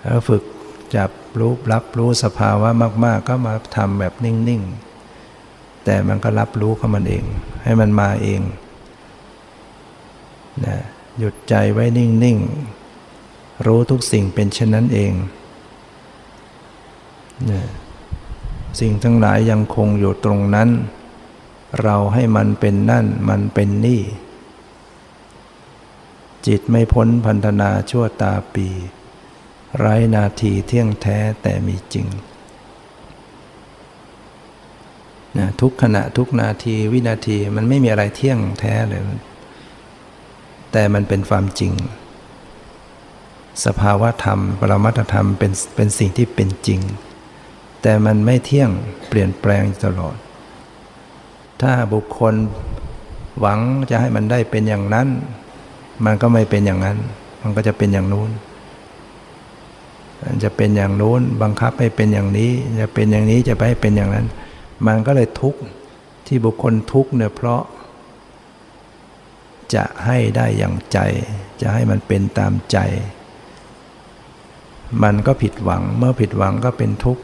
แล้วฝึกจับรู้รับรู้สภาวะมากๆก็มาทำแบบนิ่งๆแต่มันก็รับรู้ของมันเองให้มันมาเองนะหยุดใจไว้นิ่งๆรู้ทุกสิ่งเป็นเช่นนั้นเองนะสิ่งทั้งหลายยังคงอยู่ตรงนั้นเราให้มันเป็นนั่นมันเป็นนี่จิตไม่พ้นพันธนาชั่วตาปีไร้นาทีเที่ยงแท้แต่มีจริง นะทุกขณะทุกนาทีวินาทีมันไม่มีอะไรเที่ยงแท้เลยแต่มันเป็นความจริงสภาวะธรรมปรมัตถธรรมเป็นสิ่งที่เป็นจริงแต่มันไม่เที่ยงเปลี่ยนแปลงตลอดถ้าบุคคลหวังจะให้มันได้เป็นอย่างนั้นมันก็ไม่เป็นอย่างนั้นมันก็จะเป็นอย่างนู้นจะเป็นอย่างนู้นบังคับให้เป็นอย่างนี้จะเป็นอย่างนี้จะไปให้เป็นอย่างนั้นมันก็เลยทุกข์ที่บุคคลทุกข์เนี่ยเพราะจะให้ได้อย่างใจจะให้มันเป็นตามใจมันก็ผิดหวังเมื่อผิดหวังก็เป็นทุกข์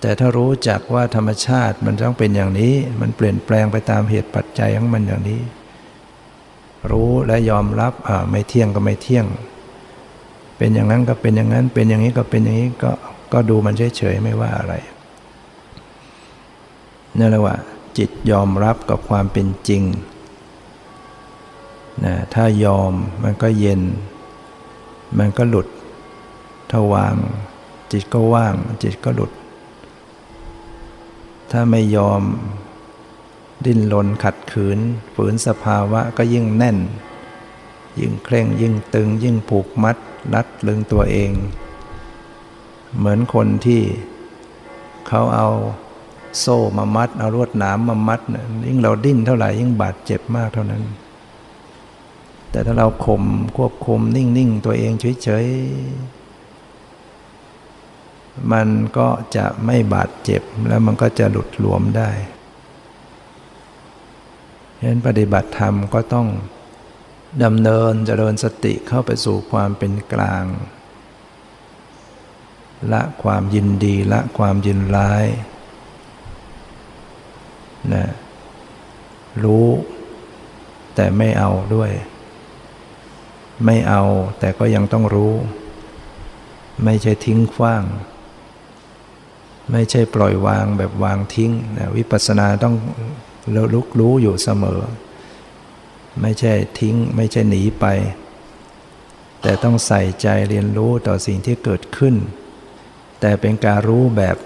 แต่ถ้ารู้จักว่าธรรมชาติมันต้องเป็นอย่างนี้มันเปลี่ยนแปลงไปตามเหตุปัจจัยของมันอย่างนี้รู้และยอมรับไม่เที่ยงก็ไม่เที่ยงเป็นอย่างนั้นก็เป็นอย่างนั้นเป็นอย่างนี้ก็เป็นอย่างนี้ก็ดูมันเฉยๆไม่ว่าอะไรนั่นแหละว่าจิตยอมรับกับความเป็นจริงนะถ้ายอมมันก็เย็นมันก็หลุดถ้าวางจิตก็ว่างจิตก็หลุดถ้าไม่ยอมดิ้นรนขัดขืนฝืนสภาวะก็ยิ่งแน่นยิ่งเคร่งยิ่งตึงยิ่งผูกมัดรัดลึงตัวเองเหมือนคนที่เขาเอาโซ่มามัดเอาลวดหนามมามัดยิ่งเราดิ้นเท่าไหร่ยิ่งบาดเจ็บมากเท่านั้นแต่ถ้าเราข่มควบคุมนิ่งๆตัวเองเฉยๆมันก็จะไม่บาดเจ็บแล้วมันก็จะหลุดหลวมได้ฉะนั้นปฏิบัติธรรมก็ต้องดำเนินเจริญสติเข้าไปสู่ความเป็นกลางละความยินดีละความยินร้ายนะรู้แต่ไม่เอาด้วยไม่เอาแต่ก็ยังต้องรู้ไม่ใช่ทิ้งขว้างไม่ใช่ปล่อยวางแบบวางทิ้งนะวิปัสสนาต้องรู้อยู่เสมอไม่ใช่ทิ้งไม่ใช่หนีไปแต่ต้องใส่ใจเรียนรู้ต่อสิ่งที่เกิดขึ้นแต่เป็นการรู้แบบ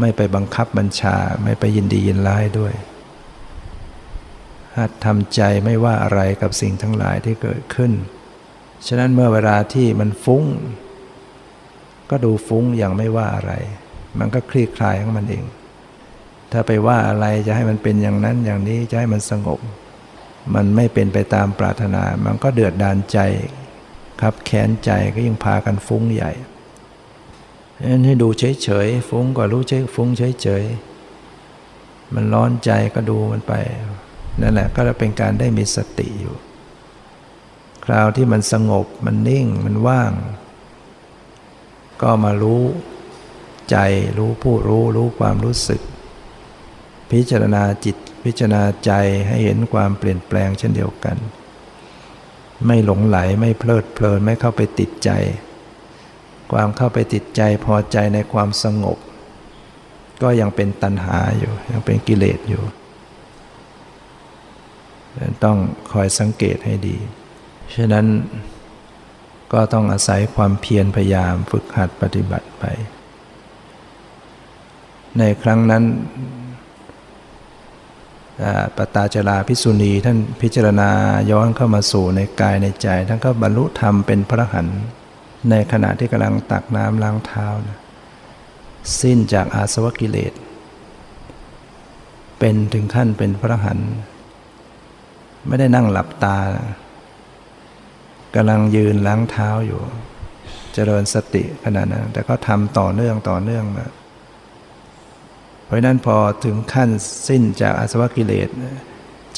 ไม่ไปบังคับบัญชาไม่ไปยินดียินร้ายด้วยหัดทำใจไม่ว่าอะไรกับสิ่งทั้งหลายที่เกิดขึ้นฉะนั้นเมื่อเวลาที่มันฟุ้งก็ดูฟุ้งอย่างไม่ว่าอะไรมันก็คลี่คลายของมันเองถ้าไปว่าอะไรจะให้มันเป็นอย่างนั้นอย่างนี้จะให้มันสงบมันไม่เป็นไปตามปรารถนามันก็เดือดดาลใจครับแค้นใจก็ยิ่งพากันฟุ้งใหญ่นั้นให้ดูเฉยๆฟุ้งก็รู้เฉยฟุ้งเฉยๆมันร้อนใจก็ดูมันไปนั่นแหละก็จะเป็นการได้มีสติอยู่คราวที่มันสงบมันนิ่งมันว่างก็มารู้ใจรู้ผู้รู้รู้ความรู้สึกพิจารณาจิตพิจารณาใจให้เห็นความเปลี่ยนแปลงเช่นเดียวกันไม่หลงไหลไม่เพลิดเพลินไม่เข้าไปติดใจความเข้าไปติดใจพอใจในความสงบก็ยังเป็นตัณหาอยู่ยังเป็นกิเลสอยู่ต้องคอยสังเกตให้ดีฉะนั้นก็ต้องอาศัยความเพียรพยายามฝึกหัดปฏิบัติไปในครั้งนั้นปตาจาราภิกษุณีท่านพิจารณาย้อนเข้ามาสู่ในกายในใจท่านก็บรรลุธรรมเป็นพระอรหันต์ในขณะที่กำลังตักน้ำล้างเท้านะสิ้นจากอาสวะกิเลสเป็นถึงขั้นเป็นพระอรหันต์ไม่ได้นั่งหลับตากำลังยืนล้างเท้าอยู่เจริญสติขณะนั้นแต่ก็ทำต่อเนื่องนะเพราะนั้นพอถึงขั้นสิ้นจากอาสวะกิเลส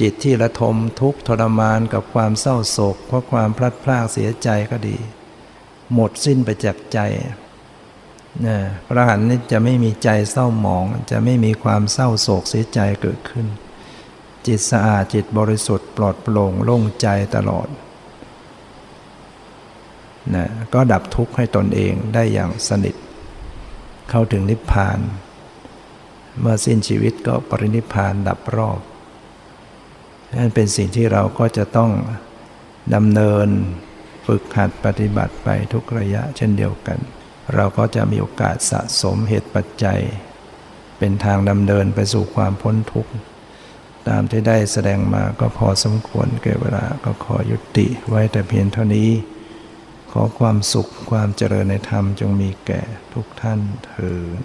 จิตที่ระทมทุกข์ทรมานกับความเศร้าโศกเพราะความพลัดพรากเสียใจก็ดีหมดสิ้นไปจากใจนะพระอรหันต์นี่จะไม่มีใจเศร้าหมองจะไม่มีความเศร้าโศกเสียใจเกิดขึ้นจิตสะอาดจิตบริสุทธิ์ปลอดโปร่งโล่งใจตลอดนะก็ดับทุกข์ให้ตนเองได้อย่างสนิทเข้าถึงนิพพานเมื่อสิ้นชีวิตก็ปรินิพพานดับรอบนั่นเป็นสิ่งที่เราก็จะต้องดำเนินฝึกหัดปฏิบัติไปทุกระยะเช่นเดียวกันเราก็จะมีโอกาสสะสมเหตุปัจจัย เป็นทางดำเนินไปสู่ความพ้นทุกข์ตามที่ได้แสดงมาก็พอสมควรแก่เวลาก็ขอยุติไว้แต่เพียงเท่านี้ขอความสุขความเจริญในธรรมจงมีแก่ทุกท่านเทอญ